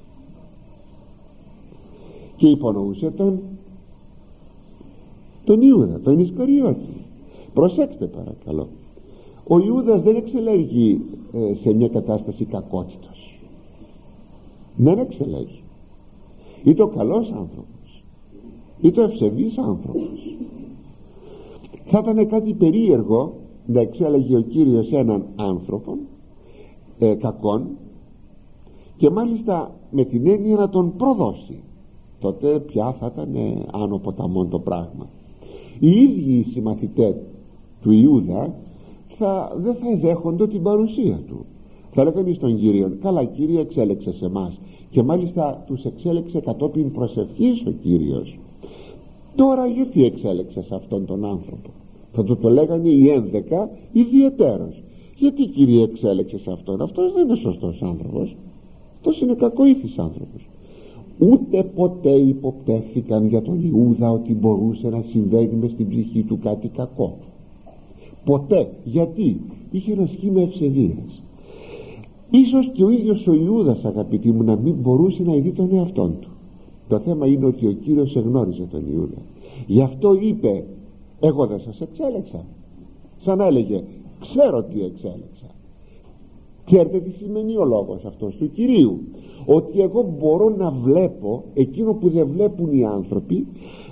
και υπονοούσε τον τον Ιούδα, τον Ισκαριώτη. Προσέξτε παρακαλώ, ο Ιούδας δεν εξελέγει ε, σε μια κατάσταση κακότητας, δεν εξελέγει, είτε ο καλός άνθρωπος είτε ο ευσεβής άνθρωπος. Θα ήταν κάτι περίεργο να εξέλεγε ο Κύριος έναν άνθρωπο ε, κακόν, και μάλιστα με την έννοια να τον προδώσει. Τότε πια θα ήταν ε, άνω ποταμών το πράγμα. Οι ίδιοι οι συμμαθητές του Ιούδα θα, δεν θα εδέχονται την παρουσία του. Θα λέγανε στον Κύριο, καλά Κύριε, εξέλεξες εμάς, και μάλιστα τους εξέλεξε κατόπιν προσευχής ο Κύριος. Τώρα γιατί εξέλεξες αυτόν τον άνθρωπο? Θα του το λέγανε οι ένδεκα ιδιαιτέρως. Γιατί Κύριε εξέλεξες αυτόν? Αυτός δεν είναι σωστός άνθρωπος, αυτός είναι κακοήθης άνθρωπος. Ούτε ποτέ υποπτεύθηκαν για τον Ιούδα ότι μπορούσε να συμβαίνει με στην ψυχή του κάτι κακό. Ποτέ. Γιατί? Είχε ένα σχήμα ευσεβίας. Ίσως και ο ίδιος ο Ιούδας, αγαπητοί μου, να μην μπορούσε να ειδεί τον εαυτόν του. Το θέμα είναι ότι ο Κύριος εγνώριζε τον Ιούδα. Γι' αυτό είπε, εγώ δεν σας εξέλεξα. Σαν να έλεγε, ξέρω τι εξέλεξα. Ξέρετε τι σημαίνει ο λόγος αυτός του Κυρίου? Ότι εγώ μπορώ να βλέπω εκείνο που δεν βλέπουν οι άνθρωποι,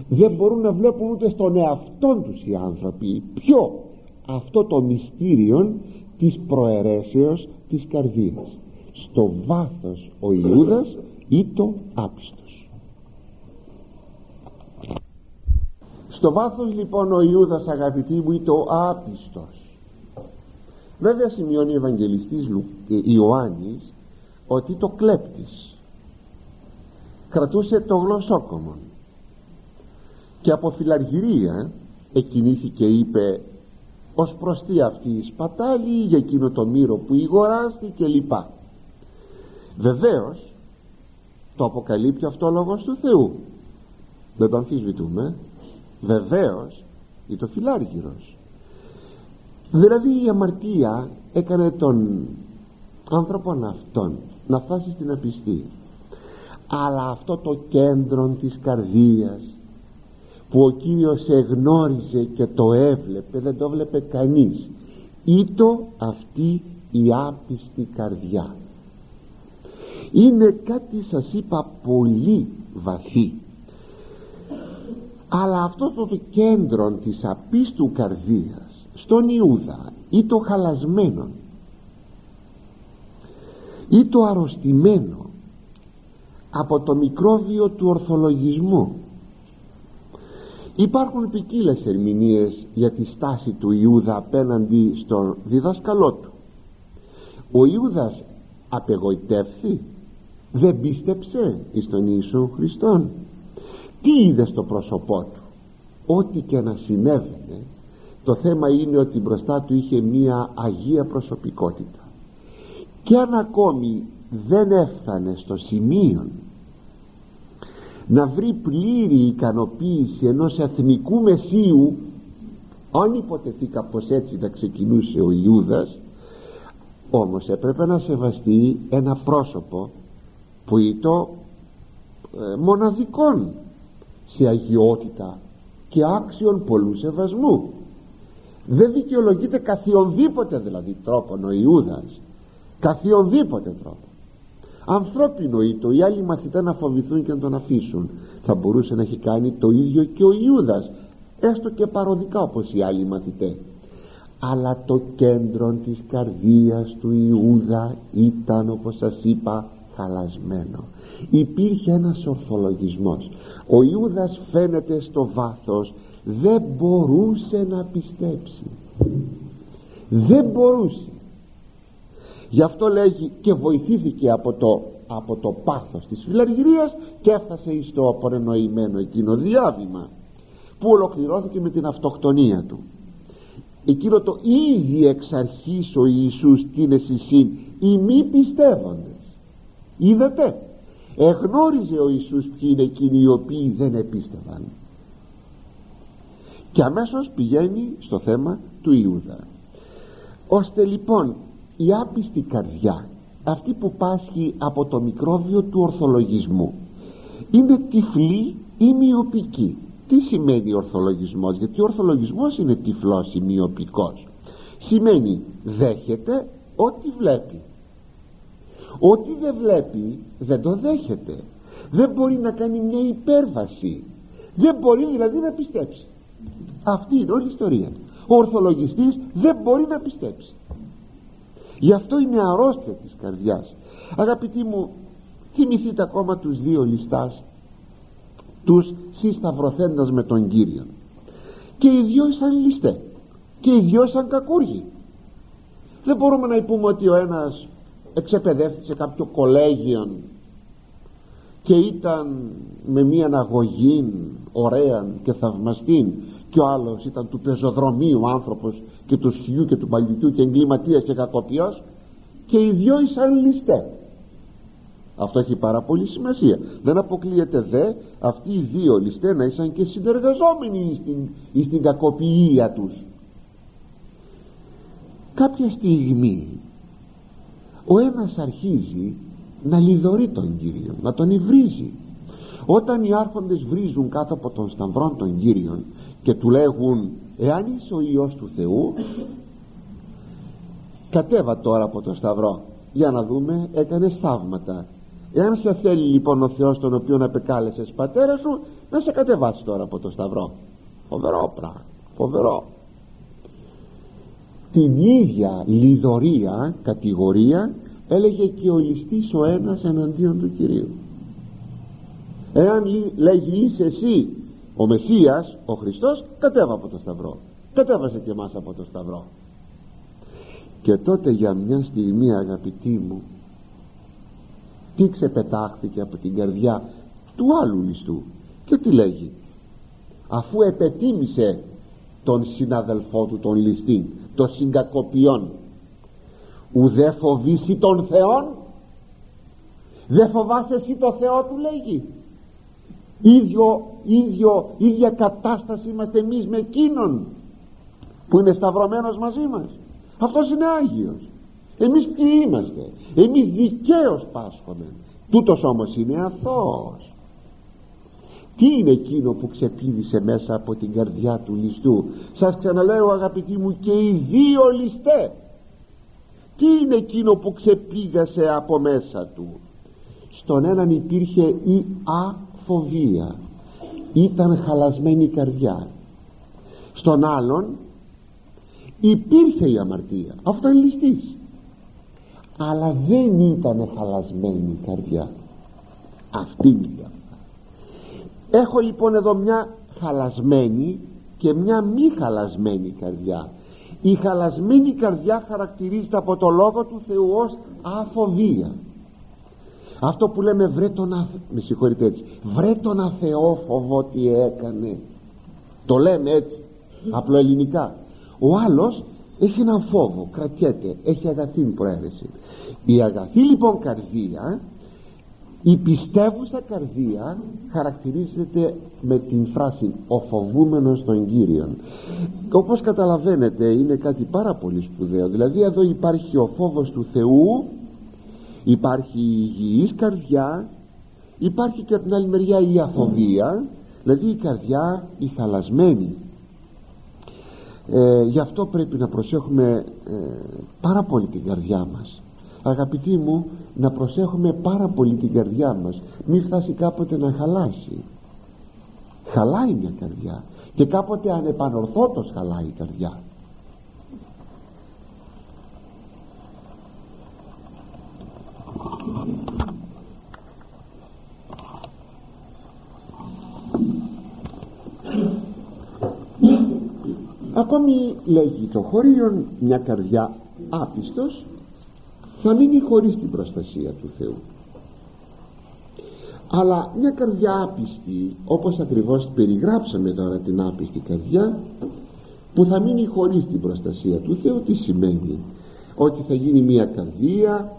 δεν μπορούν να βλέπουν ούτε στον εαυτόν τους οι άνθρωποι. Ποιο? Αυτό το μυστήριο της προαιρέσεως, της καρδίνας. Στο βάθος ο Ιούδας ήτο άπιστος. Στο βάθος λοιπόν ο Ιούδας, αγαπητοί μου, ήτο άπιστος. Βέβαια σημειώνει ο Ευαγγελιστής Λου, ε, Ιωάννης ότι το κλέπτης, κρατούσε το γλωσσόκομον και από φιλαργυρία εκκινήθηκε, είπε ως προς τι αυτή η σπατάλη για εκείνο το μύρο που ηγοράστηκε κλπ. Βεβαίως το αποκαλύπτει αυτό ο λόγος του Θεού, δεν το αμφισβητούμε. Βεβαίως ή το φιλάργυρος, δηλαδή η αμαρτία έκανε τον άνθρωπον αυτόν να φτάσει στην απιστία. Αλλά αυτό το κέντρο της καρδίας που ο Κύριος εγνώριζε και το έβλεπε, δεν το έβλεπε κανείς, ήτο αυτή η άπιστη καρδιά. Είναι κάτι, σας είπα, πολύ βαθύ. Αλλά αυτό το κέντρο της απίστου καρδίας στον Ιούδα ήτο χαλασμένο, ήτο αρρωστημένο από το μικρόβιο του ορθολογισμού. Υπάρχουν ποικίλες ερμηνείες για τη στάση του Ιούδα απέναντι στον διδασκαλό του. Ο Ιούδας απεγοητεύθη, δεν πίστεψε εις τον Ιησού Χριστόν. Τι είδε στο πρόσωπό του? Ό,τι και να συνέβαινε, το θέμα είναι ότι μπροστά του είχε μία αγία προσωπικότητα. Και αν ακόμη δεν έφτανε στο σημείο να βρει πλήρη ικανοποίηση ενός εθνικού μεσίου, αν υποθεθεί κάπως έτσι να ξεκινούσε ο Ιούδας, όμως έπρεπε να σεβαστεί ένα πρόσωπο που ήταν ε, μοναδικόν σε αγιότητα και άξιον πολλού σεβασμού. Δεν δικαιολογείται καθιονδήποτε δηλαδή τρόπον ο Ιούδας, καθιονδήποτε τρόπο. Ανθρώπινο ήτο, οι άλλοι μαθητές να φοβηθούν και να τον αφήσουν. Θα μπορούσε να έχει κάνει το ίδιο και ο Ιούδας, έστω και παροδικά όπως οι άλλοι μαθητές. Αλλά το κέντρο της καρδίας του Ιούδα ήταν, όπως σας είπα, χαλασμένο. Υπήρχε ένας ορθολογισμός. Ο Ιούδας, φαίνεται στο βάθος, δεν μπορούσε να πιστέψει. Δεν μπορούσε. Γι' αυτό λέγει και βοηθήθηκε από το, από το πάθος της φιλαργυρίας και έφτασε εις το απονενοημένο εκείνο διάβημα που ολοκληρώθηκε με την αυτοκτονία του. Εκείνο το ήδη εξ αρχής ο Ιησούς τίνες εισήν οι μη πιστεύοντες. Είδατε, εγνώριζε ο Ιησούς ποιοι είναι εκείνοι οι οποίοι δεν επίστευαν. Και αμέσως πηγαίνει στο θέμα του Ιούδα. Ώστε λοιπόν η άπιστη καρδιά, αυτή που πάσχει από το μικρόβιο του ορθολογισμού, είναι τυφλή ή μυοπική. Τι σημαίνει ορθολογισμός? Γιατί ο ορθολογισμός είναι τυφλός ή μυοπικός. Σημαίνει δέχεται ό,τι βλέπει. Ό,τι δεν βλέπει δεν το δέχεται. Δεν μπορεί να κάνει μια υπέρβαση. Δεν μπορεί δηλαδή να πιστέψει. Αυτή είναι όλη η ιστορία. Ο ορθολογιστής δεν μπορεί να πιστέψει. Γι' αυτό είναι αρρώστια της καρδιάς. Αγαπητοί μου, θυμηθείτε ακόμα τους δύο ληστάς, τους συσταυρωθέντας με τον Κύριο. Και οι δυο ήσαν ληστές και οι δυο ήσαν κακούργοι. Δεν μπορούμε να πούμε ότι ο ένας εξεπαιδεύτηκε σε κάποιο κολέγιο και ήταν με μια αγωγή ωραία και θαυμαστή, και ο άλλος ήταν του πεζοδρομίου άνθρωπος και του σκιού και του παλιτού και εγκληματίας και κακοποιός, και οι δυο ήσαν ληστές. Αυτό έχει πάρα πολύ σημασία. Δεν αποκλείεται δε αυτοί οι δύο ληστές να ήσαν και συνεργαζόμενοι στην, στην κακοποιία τους. Κάποια στιγμή ο ένας αρχίζει να λιδωρεί τον Κύριο, να τον υβρίζει. Όταν οι άρχοντες βρίζουν κάτω από τον σταυρόν των Κύριων και του λέγουν, εάν είσαι ο Υιός του Θεού, κατέβα τώρα από τον σταυρό για να δούμε, έκανες θαύματα. Εάν σε θέλει λοιπόν ο Θεός, τον οποίον απεκάλεσες πατέρα σου, να σε κατεβάσει τώρα από τον σταυρό. Φοβερό πράγμα, φοβερό. την ίδια λιδωρία, κατηγορία έλεγε και ο ληστής ο ένας εναντίον του Κυρίου. Εάν λέγει είσαι εσύ ο Μεσσίας, ο Χριστός, κατέβα από το σταυρό. Κατέβασε και εμάς από το σταυρό. Και τότε για μια στιγμή, αγαπητοί μου, τι ξεπετάχθηκε από την καρδιά του άλλου ληστού? Και τι λέγει? Αφού επετίμησε τον συναδελφό του τον ληστή, τον συγκακοποιόν, ουδέ φοβήσει τον Θεόν? Δε φοβάσαι εσύ το Θεό, του λέγει. Ίδιο, ίδιο, ίδια κατάσταση είμαστε εμείς με εκείνον που είναι σταυρωμένος μαζί μας. Αυτός είναι Άγιος. Εμείς ποιοι είμαστε? Εμείς δικαίως πάσχομαι. Τούτος όμως είναι αθώος. Τι είναι εκείνο που ξεπίδησε μέσα από την καρδιά του ληστού? Σας ξαναλέω, αγαπητοί μου, και οι δύο ληστές. Τι είναι εκείνο που ξεπήγασε από μέσα του? Στον έναν υπήρχε η αφοβία, ήταν χαλασμένη η καρδιά. Στον άλλον υπήρχε η αμαρτία, αυτό είναι ληστής, αλλά δεν ήταν χαλασμένη η καρδιά. Αυτή είναι. Έχω λοιπόν εδώ μια χαλασμένη και μια μη χαλασμένη καρδιά. Η χαλασμένη καρδιά χαρακτηρίζεται από το Λόγο του Θεού ως αφοβία. Αυτό που λέμε βρε τον, α... με συγχωρείτε έτσι, βρε τον αθεόφοβο τι έκανε. Το λέμε έτσι, απλοελληνικά. Ο άλλος έχει έναν φόβο, κρατιέται, έχει αγαθή προαίρεση. Η αγαθή λοιπόν καρδία, η πιστεύουσα καρδία, χαρακτηρίζεται με την φράση ο φοβούμενος των Κύριων. Όπως καταλαβαίνετε είναι κάτι πάρα πολύ σπουδαίο. Δηλαδή εδώ υπάρχει ο φόβος του Θεού, υπάρχει η υγιής καρδιά, υπάρχει και από την άλλη μεριά η αφοβία, δηλαδή η καρδιά η χαλασμένη. Ε, γι' αυτό πρέπει να προσέχουμε ε, πάρα πολύ την καρδιά μας, αγαπητοί μου, να προσέχουμε πάρα πολύ την καρδιά μας, μην φτάσει κάποτε να χαλάσει. Χαλάει μια καρδιά και κάποτε ανεπανορθώτως χαλάει η καρδιά. Ακόμη λέγει το χωρίον, μια καρδιά άπιστος θα μείνει χωρίς την προστασία του Θεού. Αλλά μια καρδιά άπιστη, όπως ακριβώς περιγράψαμε τώρα την άπιστη καρδιά που θα μείνει χωρίς την προστασία του Θεού, τι σημαίνει? Ότι θα γίνει μια καρδία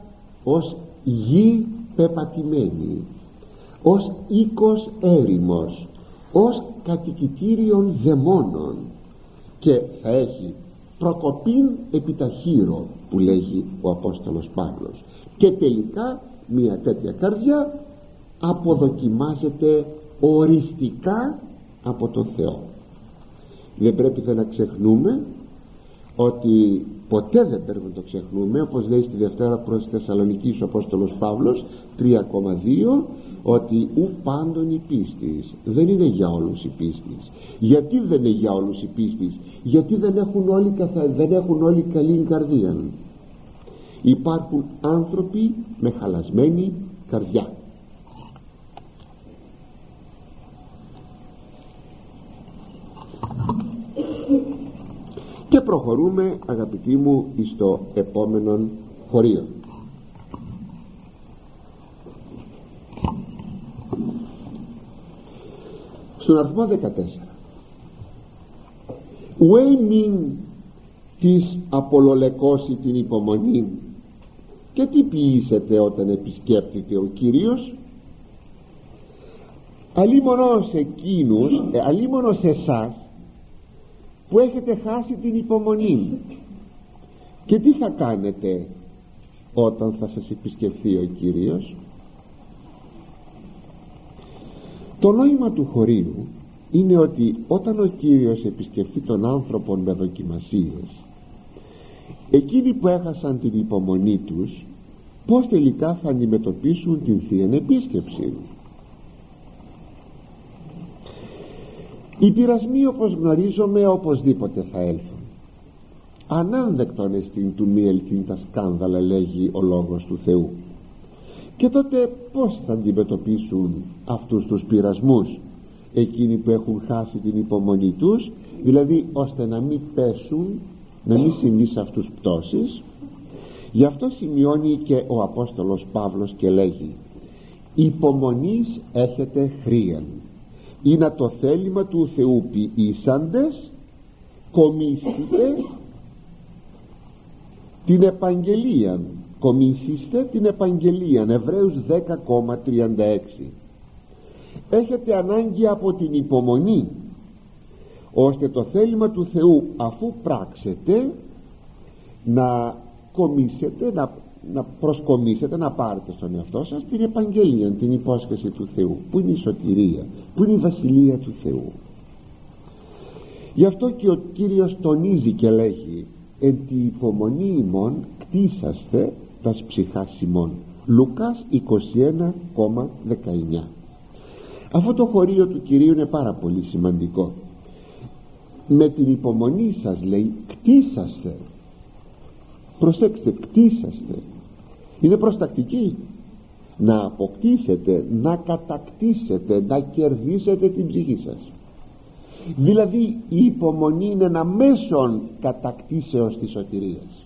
ως γη πεπατημένη, ως οίκος έρημος, ως κατοικητήριον δαιμόνων, και θα έχει προκοπήν επιταχύρω, που λέγει ο Απόστολος Παύλος. Και τελικά μια τέτοια καρδιά αποδοκιμάζεται οριστικά από τον Θεό. Δεν πρέπει να ξεχνούμε ότι ποτέ δεν πρέπει να το ξεχνούμε, όπως λέει στη Δευτέρα προς Θεσσαλονική ο Απόστολος Παύλος τρία κόμμα δύο, ότι ου πάντων η πίστης. Δεν είναι για όλους η πίστης. Γιατί δεν είναι για όλους η πίστης? Γιατί δεν έχουν όλοι, καθα... δεν έχουν όλοι καλή καρδία. Υπάρχουν άνθρωποι με χαλασμένη καρδιά. Και προχωρούμε, αγαπητοί μου, στο επόμενο χωρίο. Στον αριθμό δεκατέσσερα. Ουέ μην της απολολεκώσει την υπομονή. Και τι ποιήσετε όταν επισκέπτεται ο Κύριος? Αλίμονος εκείνους, ε, αλίμονος εσάς που έχετε χάσει την υπομονή. Και τι θα κάνετε όταν θα σας επισκεφθεί ο Κύριος? Το νόημα του χωρίου είναι ότι όταν ο Κύριος επισκεφθεί τον άνθρωπον με δοκιμασίες, εκείνοι που έχασαν την υπομονή τους πώς τελικά θα αντιμετωπίσουν την Θείαν Επίσκεψη. Οι πειρασμοί, όπως γνωρίζουμε, οπωσδήποτε θα έλθουν. ανάνδεκτον εστιν του μη ελθήν τα σκάνδαλα, λέγει ο λόγος του Θεού. Και τότε πως θα αντιμετωπίσουν αυτούς τους πειρασμούς εκείνοι που έχουν χάσει την υπομονή τους, δηλαδή ώστε να μην πέσουν, να μην συμβεί σε αυτούς πτώσεις? Γι' αυτό σημειώνει και ο Απόστολος Παύλος και λέγει: υπομονής έχετε χρίαν, είναι το θέλημα του Θεού ποιήσαντες, κομίσθητε την επαγγελία, κομίσθητε την επαγγελία. Εβραίους δέκα τριάντα έξι. Έχετε ανάγκη από την υπομονή, ώστε το θέλημα του Θεού αφού πράξετε να κομίσετε, να, να προσκομίσετε, να πάρετε στον εαυτό σας την επαγγελία, την υπόσχεση του Θεού, που είναι η σωτηρία, που είναι η βασιλεία του Θεού. Γι' αυτό και ο Κύριος τονίζει και λέγει: εν τη υπομονή ημών κτίσαστε τας ψυχάς ημών. Λουκάς είκοσι ένα δεκαεννιά. Αυτό το χωρίο του Κυρίου είναι πάρα πολύ σημαντικό. Με την υπομονή σας, λέει, κτίσαστε. Προσέξτε, κτίσαστε. Είναι προστακτική. Να αποκτήσετε, να κατακτήσετε, να κερδίσετε την ψυχή σας. Δηλαδή η υπομονή είναι ένα μέσον κατακτήσεως της σωτηρίας.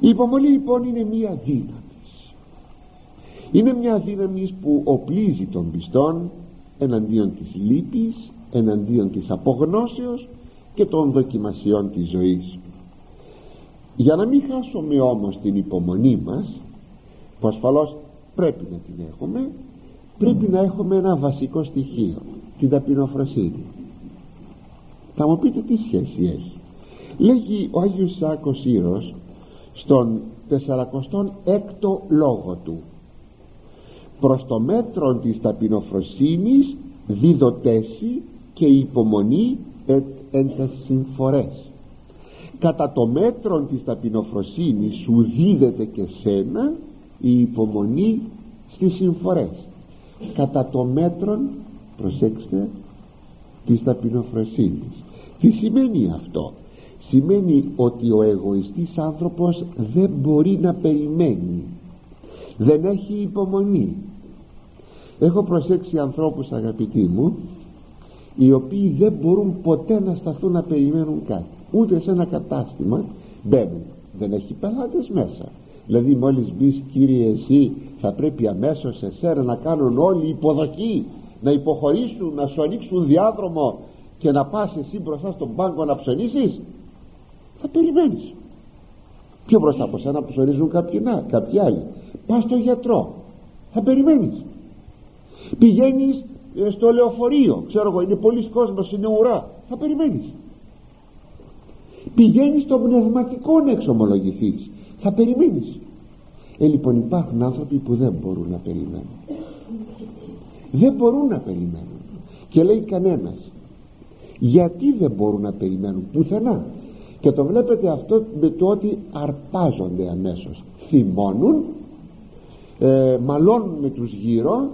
Η υπομονή λοιπόν είναι μια δύναμη. Είναι μια δύναμη που οπλίζει τον πιστόν εναντίον της λύπης, εναντίον της απογνώσεως και των δοκιμασιών της ζωής. Για να μην χάσουμε όμως την υπομονή μας, που ασφαλώς πρέπει να την έχουμε, πρέπει να έχουμε ένα βασικό στοιχείο, την ταπεινοφροσύνη. Θα μου πείτε τι σχέση έχει. Λέγει ο Άγιος Ισαάκ Σύρος στον σαρανταέκτο λόγο του: προς το μέτρον της ταπεινοφροσύνης διδοτέσει και υπομονή εν τας συμφορές. Κατά το μέτρον της ταπεινοφροσύνης σου δίδεται και σένα η υπομονή στις συμφορές. Κατά το μέτρον, προσέξτε, της ταπεινοφροσύνης. Τι σημαίνει αυτό? Σημαίνει ότι ο εγωιστής άνθρωπος δεν μπορεί να περιμένει, δεν έχει υπομονή. Έχω προσέξει ανθρώπους, αγαπητοί μου, οι οποίοι δεν μπορούν ποτέ να σταθούν να περιμένουν κάτι. Ούτε σε ένα κατάστημα μπαίνουν, δεν έχει πελάτες μέσα. Δηλαδή μόλις μπεις, Κύριε, εσύ, θα πρέπει αμέσως εσένα να κάνουν όλοι υποδοχή, να υποχωρήσουν, να σου ανοίξουν διάδρομο και να πας εσύ μπροστά στον πάγκο να ψωνίσεις. Θα περιμένεις. Πιο μπροστά από σένα ψωνίζουν κάποιοι, να, κάποιοι άλλοι. Πας στον γιατρό, θα περιμένεις. Πηγαίνεις στο λεωφορείο, ξέρω εγώ, είναι πολλοί κόσμος, είναι ουρά, θα περιμένεις. Πηγαίνεις στο πνευματικό να εξομολογηθείς, θα περιμένεις. Ε, λοιπόν, υπάρχουν άνθρωποι που δεν μπορούν να περιμένουν. Δεν μπορούν να περιμένουν. Και λέει κανένας, γιατί δεν μπορούν να περιμένουν? Πουθενά. Και το βλέπετε αυτό με το ότι αρπάζονται αμέσως. Θυμώνουν, ε, μαλώνουν με τους γύρω,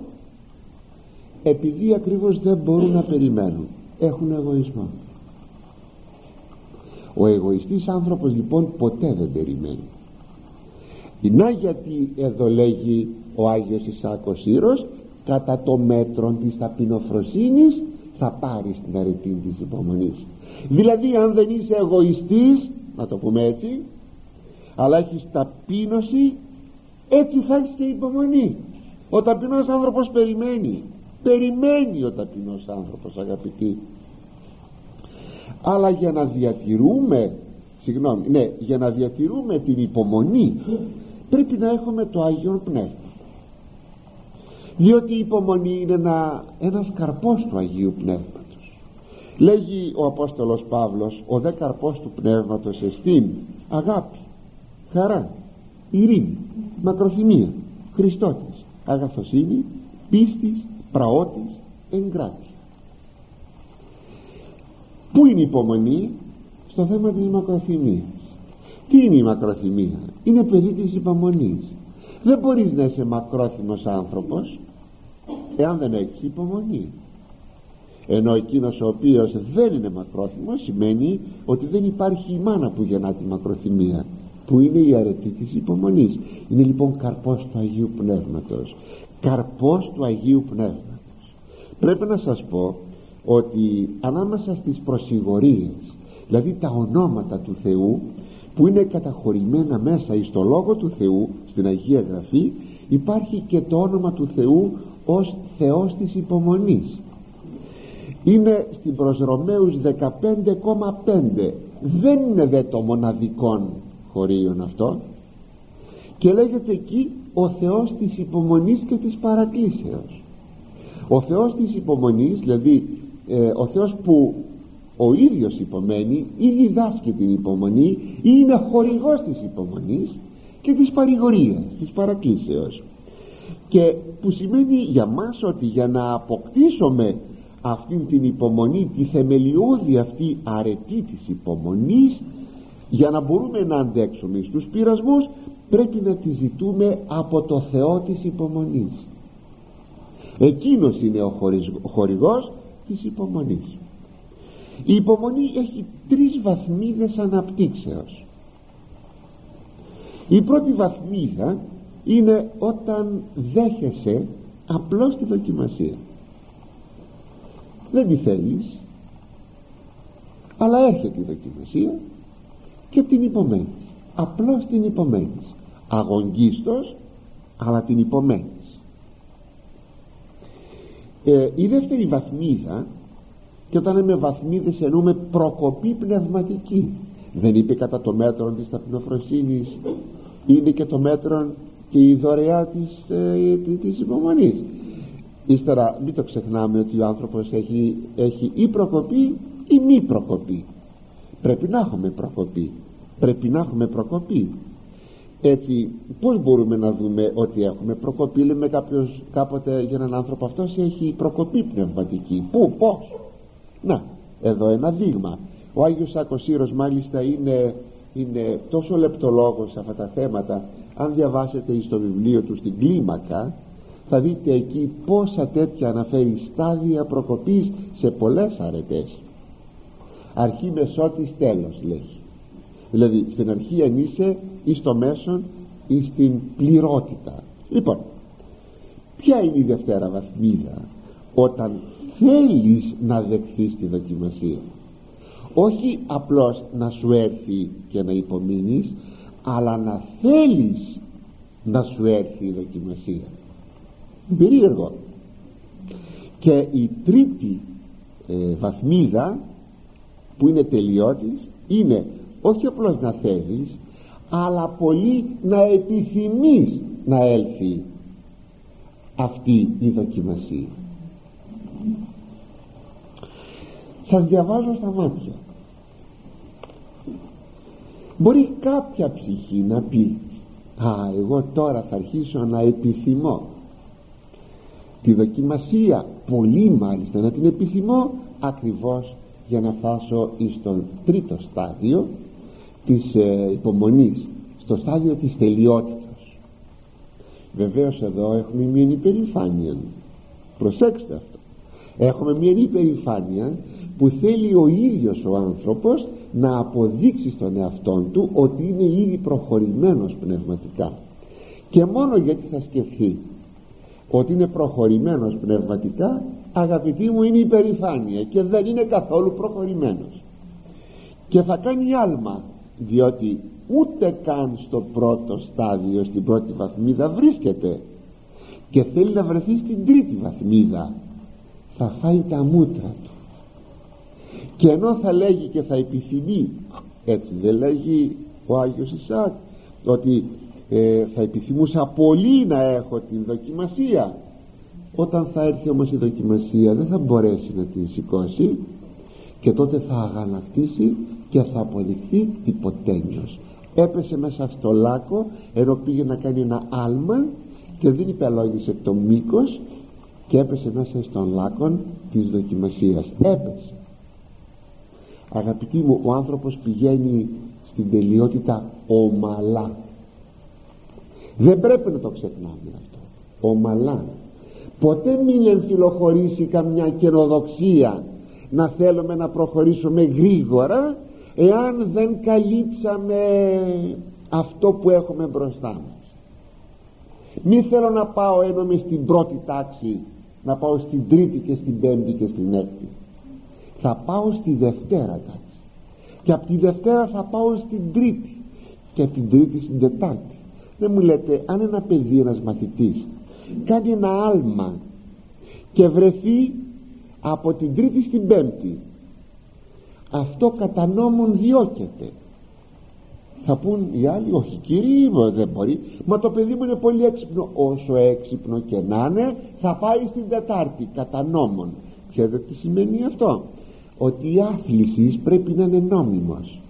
επειδή ακριβώς δεν μπορούν να περιμένουν. Έχουν εγωισμό. Ο εγωιστής άνθρωπος λοιπόν ποτέ δεν περιμένει. Να γιατί εδώ λέγει ο Άγιος Ισαάκ ο Σύρος, κατά το μέτρο της ταπεινοφροσύνης θα πάρεις την αρετή της υπομονής. Δηλαδή αν δεν είσαι εγωιστής, να το πούμε έτσι, αλλά έχεις ταπείνωση, έτσι θα έχεις και υπομονή. Ο ταπεινός άνθρωπος περιμένει. Περιμένει ο ταπεινός άνθρωπος, αγαπητοί. Αλλά για να διατηρούμε συγγνώμη, ναι, για να διατηρούμε την υπομονή πρέπει να έχουμε το Άγιο Πνεύμα. Διότι η υπομονή είναι ένα, ένας καρπός του Αγίου Πνεύματος. Λέγει ο Απόστολος Παύλος: ο δε καρπός του Πνεύματος εστίν αγάπη, χαρά, ειρήνη, μακροθυμία, χριστότης, αγαθοσύνη, πίστης, πραότης, εγκράτης. Πού είναι η υπομονή? Στο θέμα της μακροθυμίας. Τι είναι η μακροθυμία? Είναι παιδί της υπομονής. Δεν μπορείς να είσαι μακρόθυμος άνθρωπος εάν δεν έχεις υπομονή. ενώ εκείνος ο οποίος δεν είναι μακρόθυμος σημαίνει ότι δεν υπάρχει η μάνα που γεννά τη μακροθυμία, που είναι η αρετή της υπομονής. Είναι λοιπόν καρπός του Αγίου Πνεύματος, καρπός του Αγίου Πνεύματος. Πρέπει να σας πω ότι ανάμεσα στις προσηγορίες, δηλαδή τα ονόματα του Θεού που είναι καταχωρημένα μέσα εις το Λόγο του Θεού, στην Αγία Γραφή, υπάρχει και το όνομα του Θεού ως Θεός της υπομονής. Είναι στην προς Ρωμαίους δεκαπέντε κόμμα πέντε, δεν είναι δε το μοναδικόν χωρίον αυτό, και λέγεται εκεί ο Θεός της υπομονής και της παρακλήσεως. Ο Θεός της υπομονής, δηλαδή ε, ο Θεός που ο ίδιος υπομένει ή διδάσκει την υπομονή ή είναι χορηγός της υπομονής και της παρηγορίας, της παρακλήσεως, και που σημαίνει για μας ότι για να αποκτήσουμε αυτήν την υπομονή, τη θεμελιώδη αυτή αρετή της υπομονής, για να μπορούμε να αντέξουμε στους πειρασμούς πρέπει να τη ζητούμε από το Θεό της υπομονής. Εκείνος είναι ο χορηγός της υπομονής. Η υπομονή έχει τρεις βαθμίδες αναπτύξεως. Η πρώτη βαθμίδα είναι όταν δέχεσαι απλώς τη δοκιμασία. Δεν τη θέλεις, αλλά έρχεται η δοκιμασία και την υπομένεις, απλώς την υπομένεις, αγωνγίστος, αλλά την υπομένεις. ε, Η δεύτερη βαθμίδα, και όταν λέμε βαθμίδες εννοούμε προκοπή πνευματική. Δεν είπε κατά το μέτρο της ταπεινοφροσύνης είναι και το μέτρο και η δωρεά της, ε, της υπομονής. Ύστερα μην το ξεχνάμε ότι ο άνθρωπος έχει, έχει ή προκοπή ή μη προκοπή. Πρέπει να έχουμε προκοπή. Πρέπει να έχουμε προκοπή. Έτσι πώς μπορούμε να δούμε ότι έχουμε προκοπή? Λέμε κάποιος κάποτε για έναν άνθρωπο, αυτός έχει προκοπή πνευματική. Πού, πώς? Να, εδώ ένα δείγμα. Ο Άγιος Ισαάκ Σύρος μάλιστα είναι, είναι τόσο λεπτολόγος σε αυτά τα θέματα. Αν διαβάσετε στο βιβλίο του στην Κλίμακα, θα δείτε εκεί πόσα τέτοια αναφέρει στάδια προκοπής σε πολλές αρετές. Αρχή, μεσότης, τέλος λέγει. Δηλαδή στην αρχή αν είσαι, ή στο μέσον, ή στην πληρότητα. Λοιπόν, ποια είναι η δευτέρα βαθμίδα? Όταν θέλεις να δεχθείς τη δοκιμασία, όχι απλώς να σου έρθει και να υπομείνεις, αλλά να θέλεις να σου έρθει η δοκιμασία. Περίεργο. Και η τρίτη ε, βαθμίδα που είναι τελειώτης είναι όχι απλώς να θέλεις, αλλά πολύ να επιθυμείς να έλθει αυτή η δοκιμασία. Σας διαβάζω στα μάτια. Μπορεί κάποια ψυχή να πει, α, εγώ τώρα θα αρχίσω να επιθυμώ τη δοκιμασία, πολύ μάλιστα να την επιθυμώ, ακριβώς για να φτάσω στο τρίτο στάδιο της ε, υπομονής, στο στάδιο της τελειότητας. Βεβαίως εδώ έχουμε μια υπερηφάνεια. Προσέξτε αυτό. Έχουμε μια υπερηφάνεια που θέλει ο ίδιος ο άνθρωπος να αποδείξει στον εαυτόν του ότι είναι ήδη προχωρημένος πνευματικά, και μόνο γιατί θα σκεφτεί ότι είναι προχωρημένος πνευματικά, αγαπητοί μου, είναι υπερηφάνεια και δεν είναι καθόλου προχωρημένος, και θα κάνει άλμα, διότι ούτε καν στο πρώτο στάδιο, στην πρώτη βαθμίδα βρίσκεται και θέλει να βρεθεί στην τρίτη βαθμίδα. Θα φάει τα μούτρα του, και ενώ θα λέγει και θα επιθυμεί, έτσι δεν λέγει ο Άγιος Ισαάκ, ότι ε, θα επιθυμούσα πολύ να έχω την δοκιμασία, όταν θα έρθει όμως η δοκιμασία δεν θα μπορέσει να την σηκώσει, και τότε θα αγανακτήσει και θα αποδειχθεί τυποτένιος. Έπεσε μέσα στο λάκκο ενώ πήγε να κάνει ένα άλμα και δεν υπελόγισε το μήκος και έπεσε μέσα στον λάκκο της δοκιμασίας. Έπεσε. Αγαπητοί μου, ο άνθρωπος πηγαίνει στην τελειότητα ομαλά. Δεν πρέπει να το ξεχνάμε αυτό. Ομαλά. ποτέ μην εμφυλοχωρήσει καμιά καινοδοξία, να θέλουμε να προχωρήσουμε γρήγορα εάν δεν καλύψαμε αυτό που έχουμε μπροστά μας. Μη θέλω να πάω ένομαι στην πρώτη τάξη, να πάω στην τρίτη και στην πέμπτη και στην έκτη. Θα πάω στη δευτέρα τάξη, και από τη δευτέρα θα πάω στην τρίτη, και από την τρίτη στην τετάρτη. Δεν μου λέτε, αν ένα παιδί, ένας μαθητής κάνει ένα άλμα και βρεθεί από την τρίτη στην πέμπτη, αυτό κατά νόμον διώκεται. Θα πούν οι άλλοι, όχι κύριοι, δεν μπορεί, μα το παιδί μου είναι πολύ έξυπνο. Όσο έξυπνο και να είναι, θα πάει στην τετάρτη κατά νόμον. Ξέρετε τι σημαίνει αυτό? Ότι η άθληση πρέπει να είναι νόμιμος.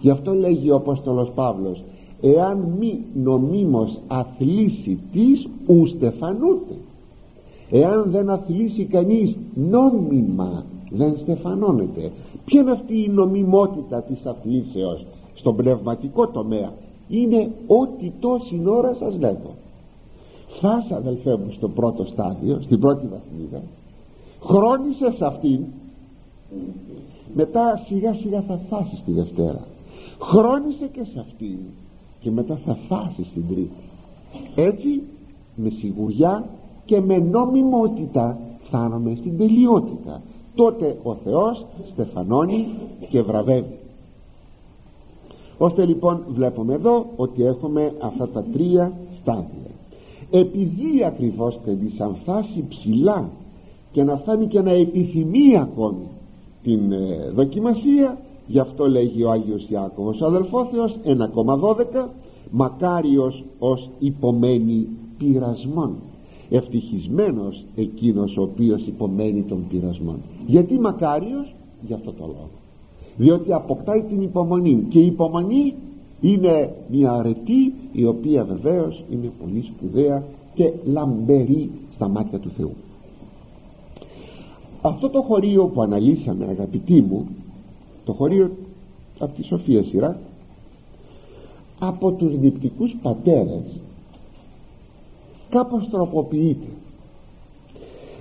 Γι' αυτό λέγει ο Απόστολος Παύλος, εάν μη νομίμως αθλήσει της, ούστε φανούτε. Εάν δεν αθλήσει κανείς νόμιμα, δεν στεφανώνεται. Ποια είναι αυτή η νομιμότητα της αθλήσεως στον πνευματικό τομέα? Είναι ό,τι τόση ώρα σας λέγω. Φάσα, αδελφέ μου, στο πρώτο στάδιο, στην πρώτη βαθμίδα, χρόνισε σε αυτήν, μετά σιγά σιγά θα φάσεις τη δευτέρα, χρόνισε και σε αυτήν, και μετά θα φάσεις την τρίτη. Έτσι με σιγουριά και με νομιμότητα φτάνομαι στην τελειότητα. Τότε ο Θεός στεφανώνει και βραβεύει. Ώστε λοιπόν βλέπουμε εδώ ότι έχουμε αυτά τα τρία στάδια. Επειδή ακριβώς τελείς αν φτάσει ψηλά και να φτάνει και να επιθυμεί ακόμη την ε, δοκιμασία, γι' αυτό λέγει ο Άγιος Ιάκωβος Αδελφόθεος ένα κόμμα δώδεκα, μακάριος ως υπομένει πειρασμών, ευτυχισμένος εκείνος ο οποίος υπομένει των πειρασμών. Γιατί μακάριος? Γι' αυτό το λόγο, διότι αποκτάει την υπομονή, και η υπομονή είναι μια αρετή η οποία βεβαίως είναι πολύ σπουδαία και λαμπερή στα μάτια του Θεού. Αυτό το χωρίο που αναλύσαμε, αγαπητοί μου, το χωρίο από τη Σοφία Σειράχ, από τους δειπτικούς πατέρες κάπως τροποποιείται.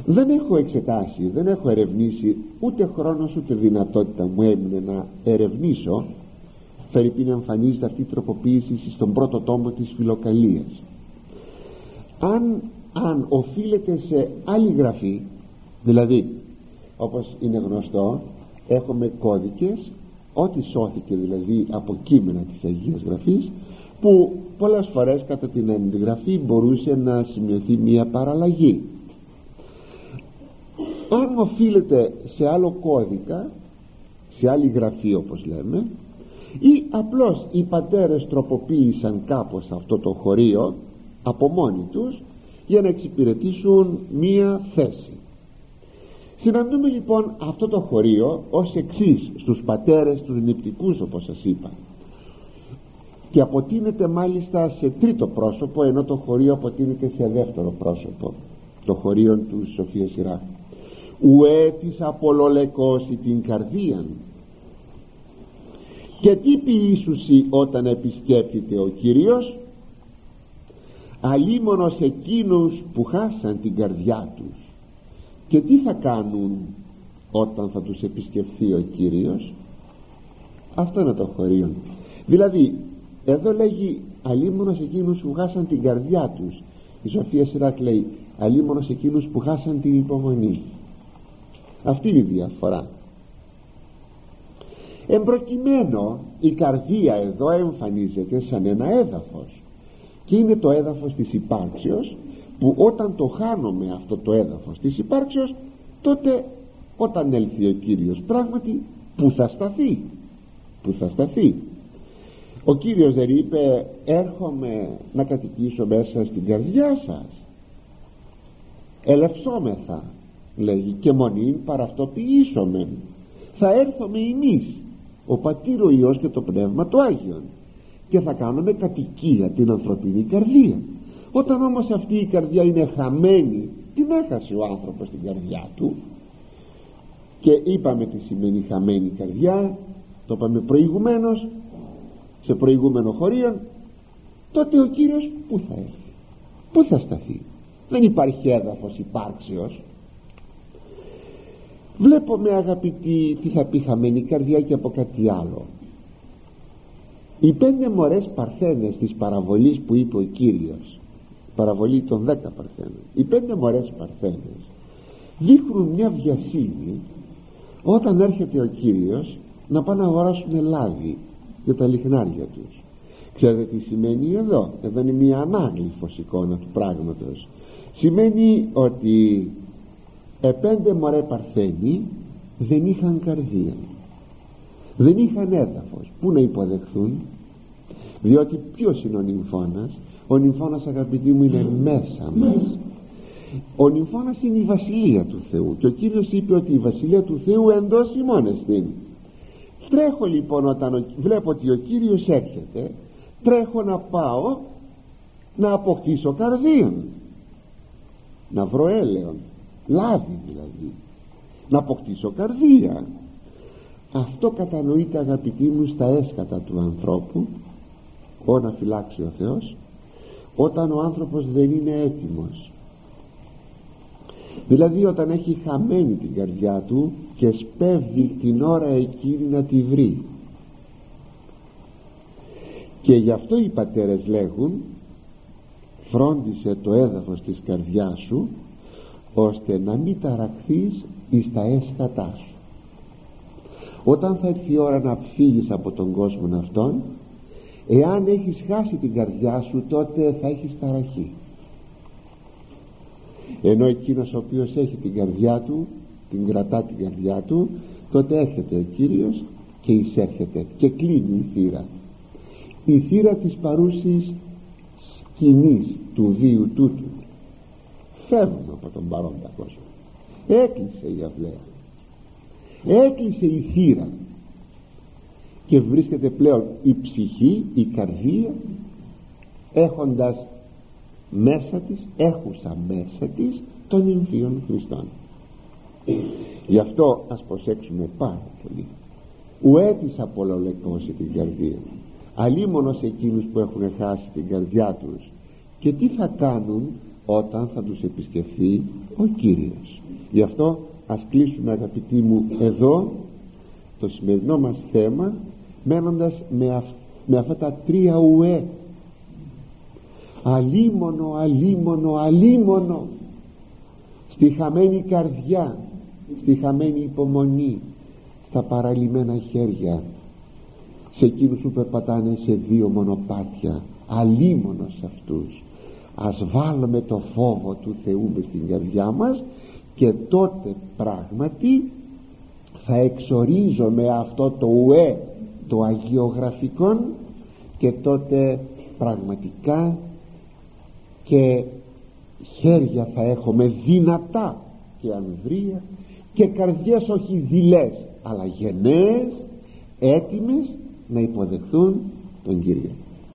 Δεν έχω εξετάσει, δεν έχω ερευνήσει, ούτε χρόνος ούτε δυνατότητα μου έμεινε να ερευνήσω. Φερειπίν εμφανίζεται αυτή η τροποποίηση στον πρώτο τόμο της Φιλοκαλίας. Αν, αν οφείλεται σε άλλη γραφή, δηλαδή όπως είναι γνωστό έχουμε κώδικες, ό,τι σώθηκε δηλαδή από κείμενα της Αγίας Γραφής, που πολλές φορές κατά την αντιγραφή μπορούσε να σημειωθεί μια παραλλαγή. Αν οφείλεται σε άλλο κώδικα, σε άλλη γραφή όπως λέμε, ή απλώς οι πατέρες τροποποίησαν κάπως αυτό το χωρίο από μόνοι τους για να εξυπηρετήσουν μία θέση. Συναντούμε λοιπόν αυτό το χωρίο ως εξής στους πατέρες τους νηπτικούς, όπως σας είπα, και αποτείνεται μάλιστα σε τρίτο πρόσωπο, ενώ το χωρίο αποτείνεται σε δεύτερο πρόσωπο, το χωρίο του Σοφία Σειράχ. Ουέ της απολολεκώσει την καρδίαν, και τι ποιήσουσι όταν επισκέπτεται ο Κύριος, αλίμονος εκείνους που χάσαν την καρδιά τους. Και τι θα κάνουν όταν θα τους επισκεφθεί ο Κύριος? Αυτό είναι το χωρίο. Δηλαδή εδώ λέγει αλίμονος εκείνους που χάσαν την καρδιά τους. Η Σοφία Σειράχ λέει αλίμονος εκείνους που χάσαν την υπομονή. Αυτή είναι η διαφορά. Εν προκειμένου η καρδία εδώ εμφανίζεται σαν ένα έδαφος, και είναι το έδαφος της υπάρξεως, που όταν το χάνουμε αυτό το έδαφος της υπάρξεως, τότε όταν έλθει ο Κύριος πράγματι, που θα σταθεί, που θα σταθεί. Ο Κύριος δεν είπε έρχομαι να κατοικήσω μέσα στην καρδιά σας, ελευσόμεθα, λέγει, και μονήν παραυτοποιήσομεν, θα έρθουμε εμείς, ο Πατήρ, ο Υιός και το Πνεύμα το Άγιον, και θα κάνουμε κατοικία την ανθρωπινή καρδία. Όταν όμως αυτή η καρδιά είναι χαμένη, την έχασε ο άνθρωπος την καρδιά του, και είπαμε τι σημαίνει χαμένη καρδιά, το είπαμε προηγουμένως σε προηγούμενο χωρίο, τότε ο Κύριος που θα έρθει, που θα σταθεί? δεν υπάρχει έδαφος υπάρξεως. Βλέπουμε, αγαπητοί, τι θα πει χαμένη καρδιά και από κάτι άλλο. Οι πέντε μωρές παρθένες της παραβολής που είπε ο Κύριος, παραβολή των δέκα παρθένων, οι πέντε μωρές παρθένες δείχνουν μια βιασύνη όταν έρχεται ο Κύριος να πάνε να αγοράσουν λάδι για τα λιχνάρια τους. Ξέρετε τι σημαίνει εδώ? Εδώ είναι μια ανάγλυφος εικόνα του πράγματος. Σημαίνει ότι επέντε μωρέ παρθένοι δεν είχαν καρδία, δεν είχαν έδαφος που να υποδεχθούν, διότι ποιος είναι ο νυμφώνας? Ο νυμφώνας, αγαπητοί μου, είναι μέσα μας. Ο νυμφώνας είναι η βασιλεία του Θεού και ο Κύριος είπε ότι η βασιλεία του Θεού εντός ημών εστίν. Τρέχω λοιπόν, όταν ο, βλέπω ότι ο Κύριος έρχεται, τρέχω να πάω να αποκτήσω καρδίον, να βρω έλεον, λάδι δηλαδή, να αποκτήσω καρδία. Αυτό κατανοείται, αγαπητοί μου, στα έσκατα του ανθρώπου, ό να φυλάξει ο Θεός, όταν ο άνθρωπος δεν είναι έτοιμος. Δηλαδή όταν έχει χαμένη την καρδιά του και σπέβδει την ώρα εκείνη να τη βρει. Και γι' αυτό οι πατέρες λέγουν, φρόντισε το έδαφος της καρδιάς σου ώστε να μην ταραχθείς εις τα έσχατά σου. Όταν θα έρθει η ώρα να φύγεις από τον κόσμο αυτόν, εάν έχεις χάσει την καρδιά σου, τότε θα έχεις ταραχή. Ενώ εκείνος ο οποίος έχει την καρδιά του, την κρατά την καρδιά του, τότε έρχεται ο Κύριος και εισέρχεται και κλείνει η θύρα, η θύρα της παρούσης σκηνής του βίου τούτου. Φεύγουν από τον παρόντα κόσμο. Έκλεισε η αυλαία, έκλεισε η θύρα και βρίσκεται πλέον η ψυχή, η καρδία, έχοντας μέσα της, έχουσα μέσα της των νυμφίων Χριστών. Γι' αυτό ας προσέξουμε πάρα πολύ. Ουέτης απολολεκώσει την καρδία, αλίμονος εκείνους που έχουν χάσει την καρδιά τους. Και τι θα κάνουν όταν θα τους επισκεφθεί ο Κύριος? Γι' αυτό ας κλείσουμε, αγαπητοί μου, εδώ το σημερινό μας θέμα, μένοντας με, αυ- με αυτά τα τρία ουέ. Αλίμονο, αλίμονο, αλίμονο στη χαμένη καρδιά, στη χαμένη υπομονή, στα παραλυμμένα χέρια, σε εκείνους που περπατάνε σε δύο μονοπάτια. Αλίμονο σε αυτούς. Ας βάλουμε το φόβο του Θεού μες στην καρδιά μας και τότε πράγματι θα εξορίζομαι αυτό το ουέ, το αγιογραφικόν, και τότε πραγματικά και χέρια θα έχουμε δυνατά και ανδρεία και καρδιές όχι δειλές αλλά γενναίες, έτοιμες να υποδεχθούν τον Κύριο.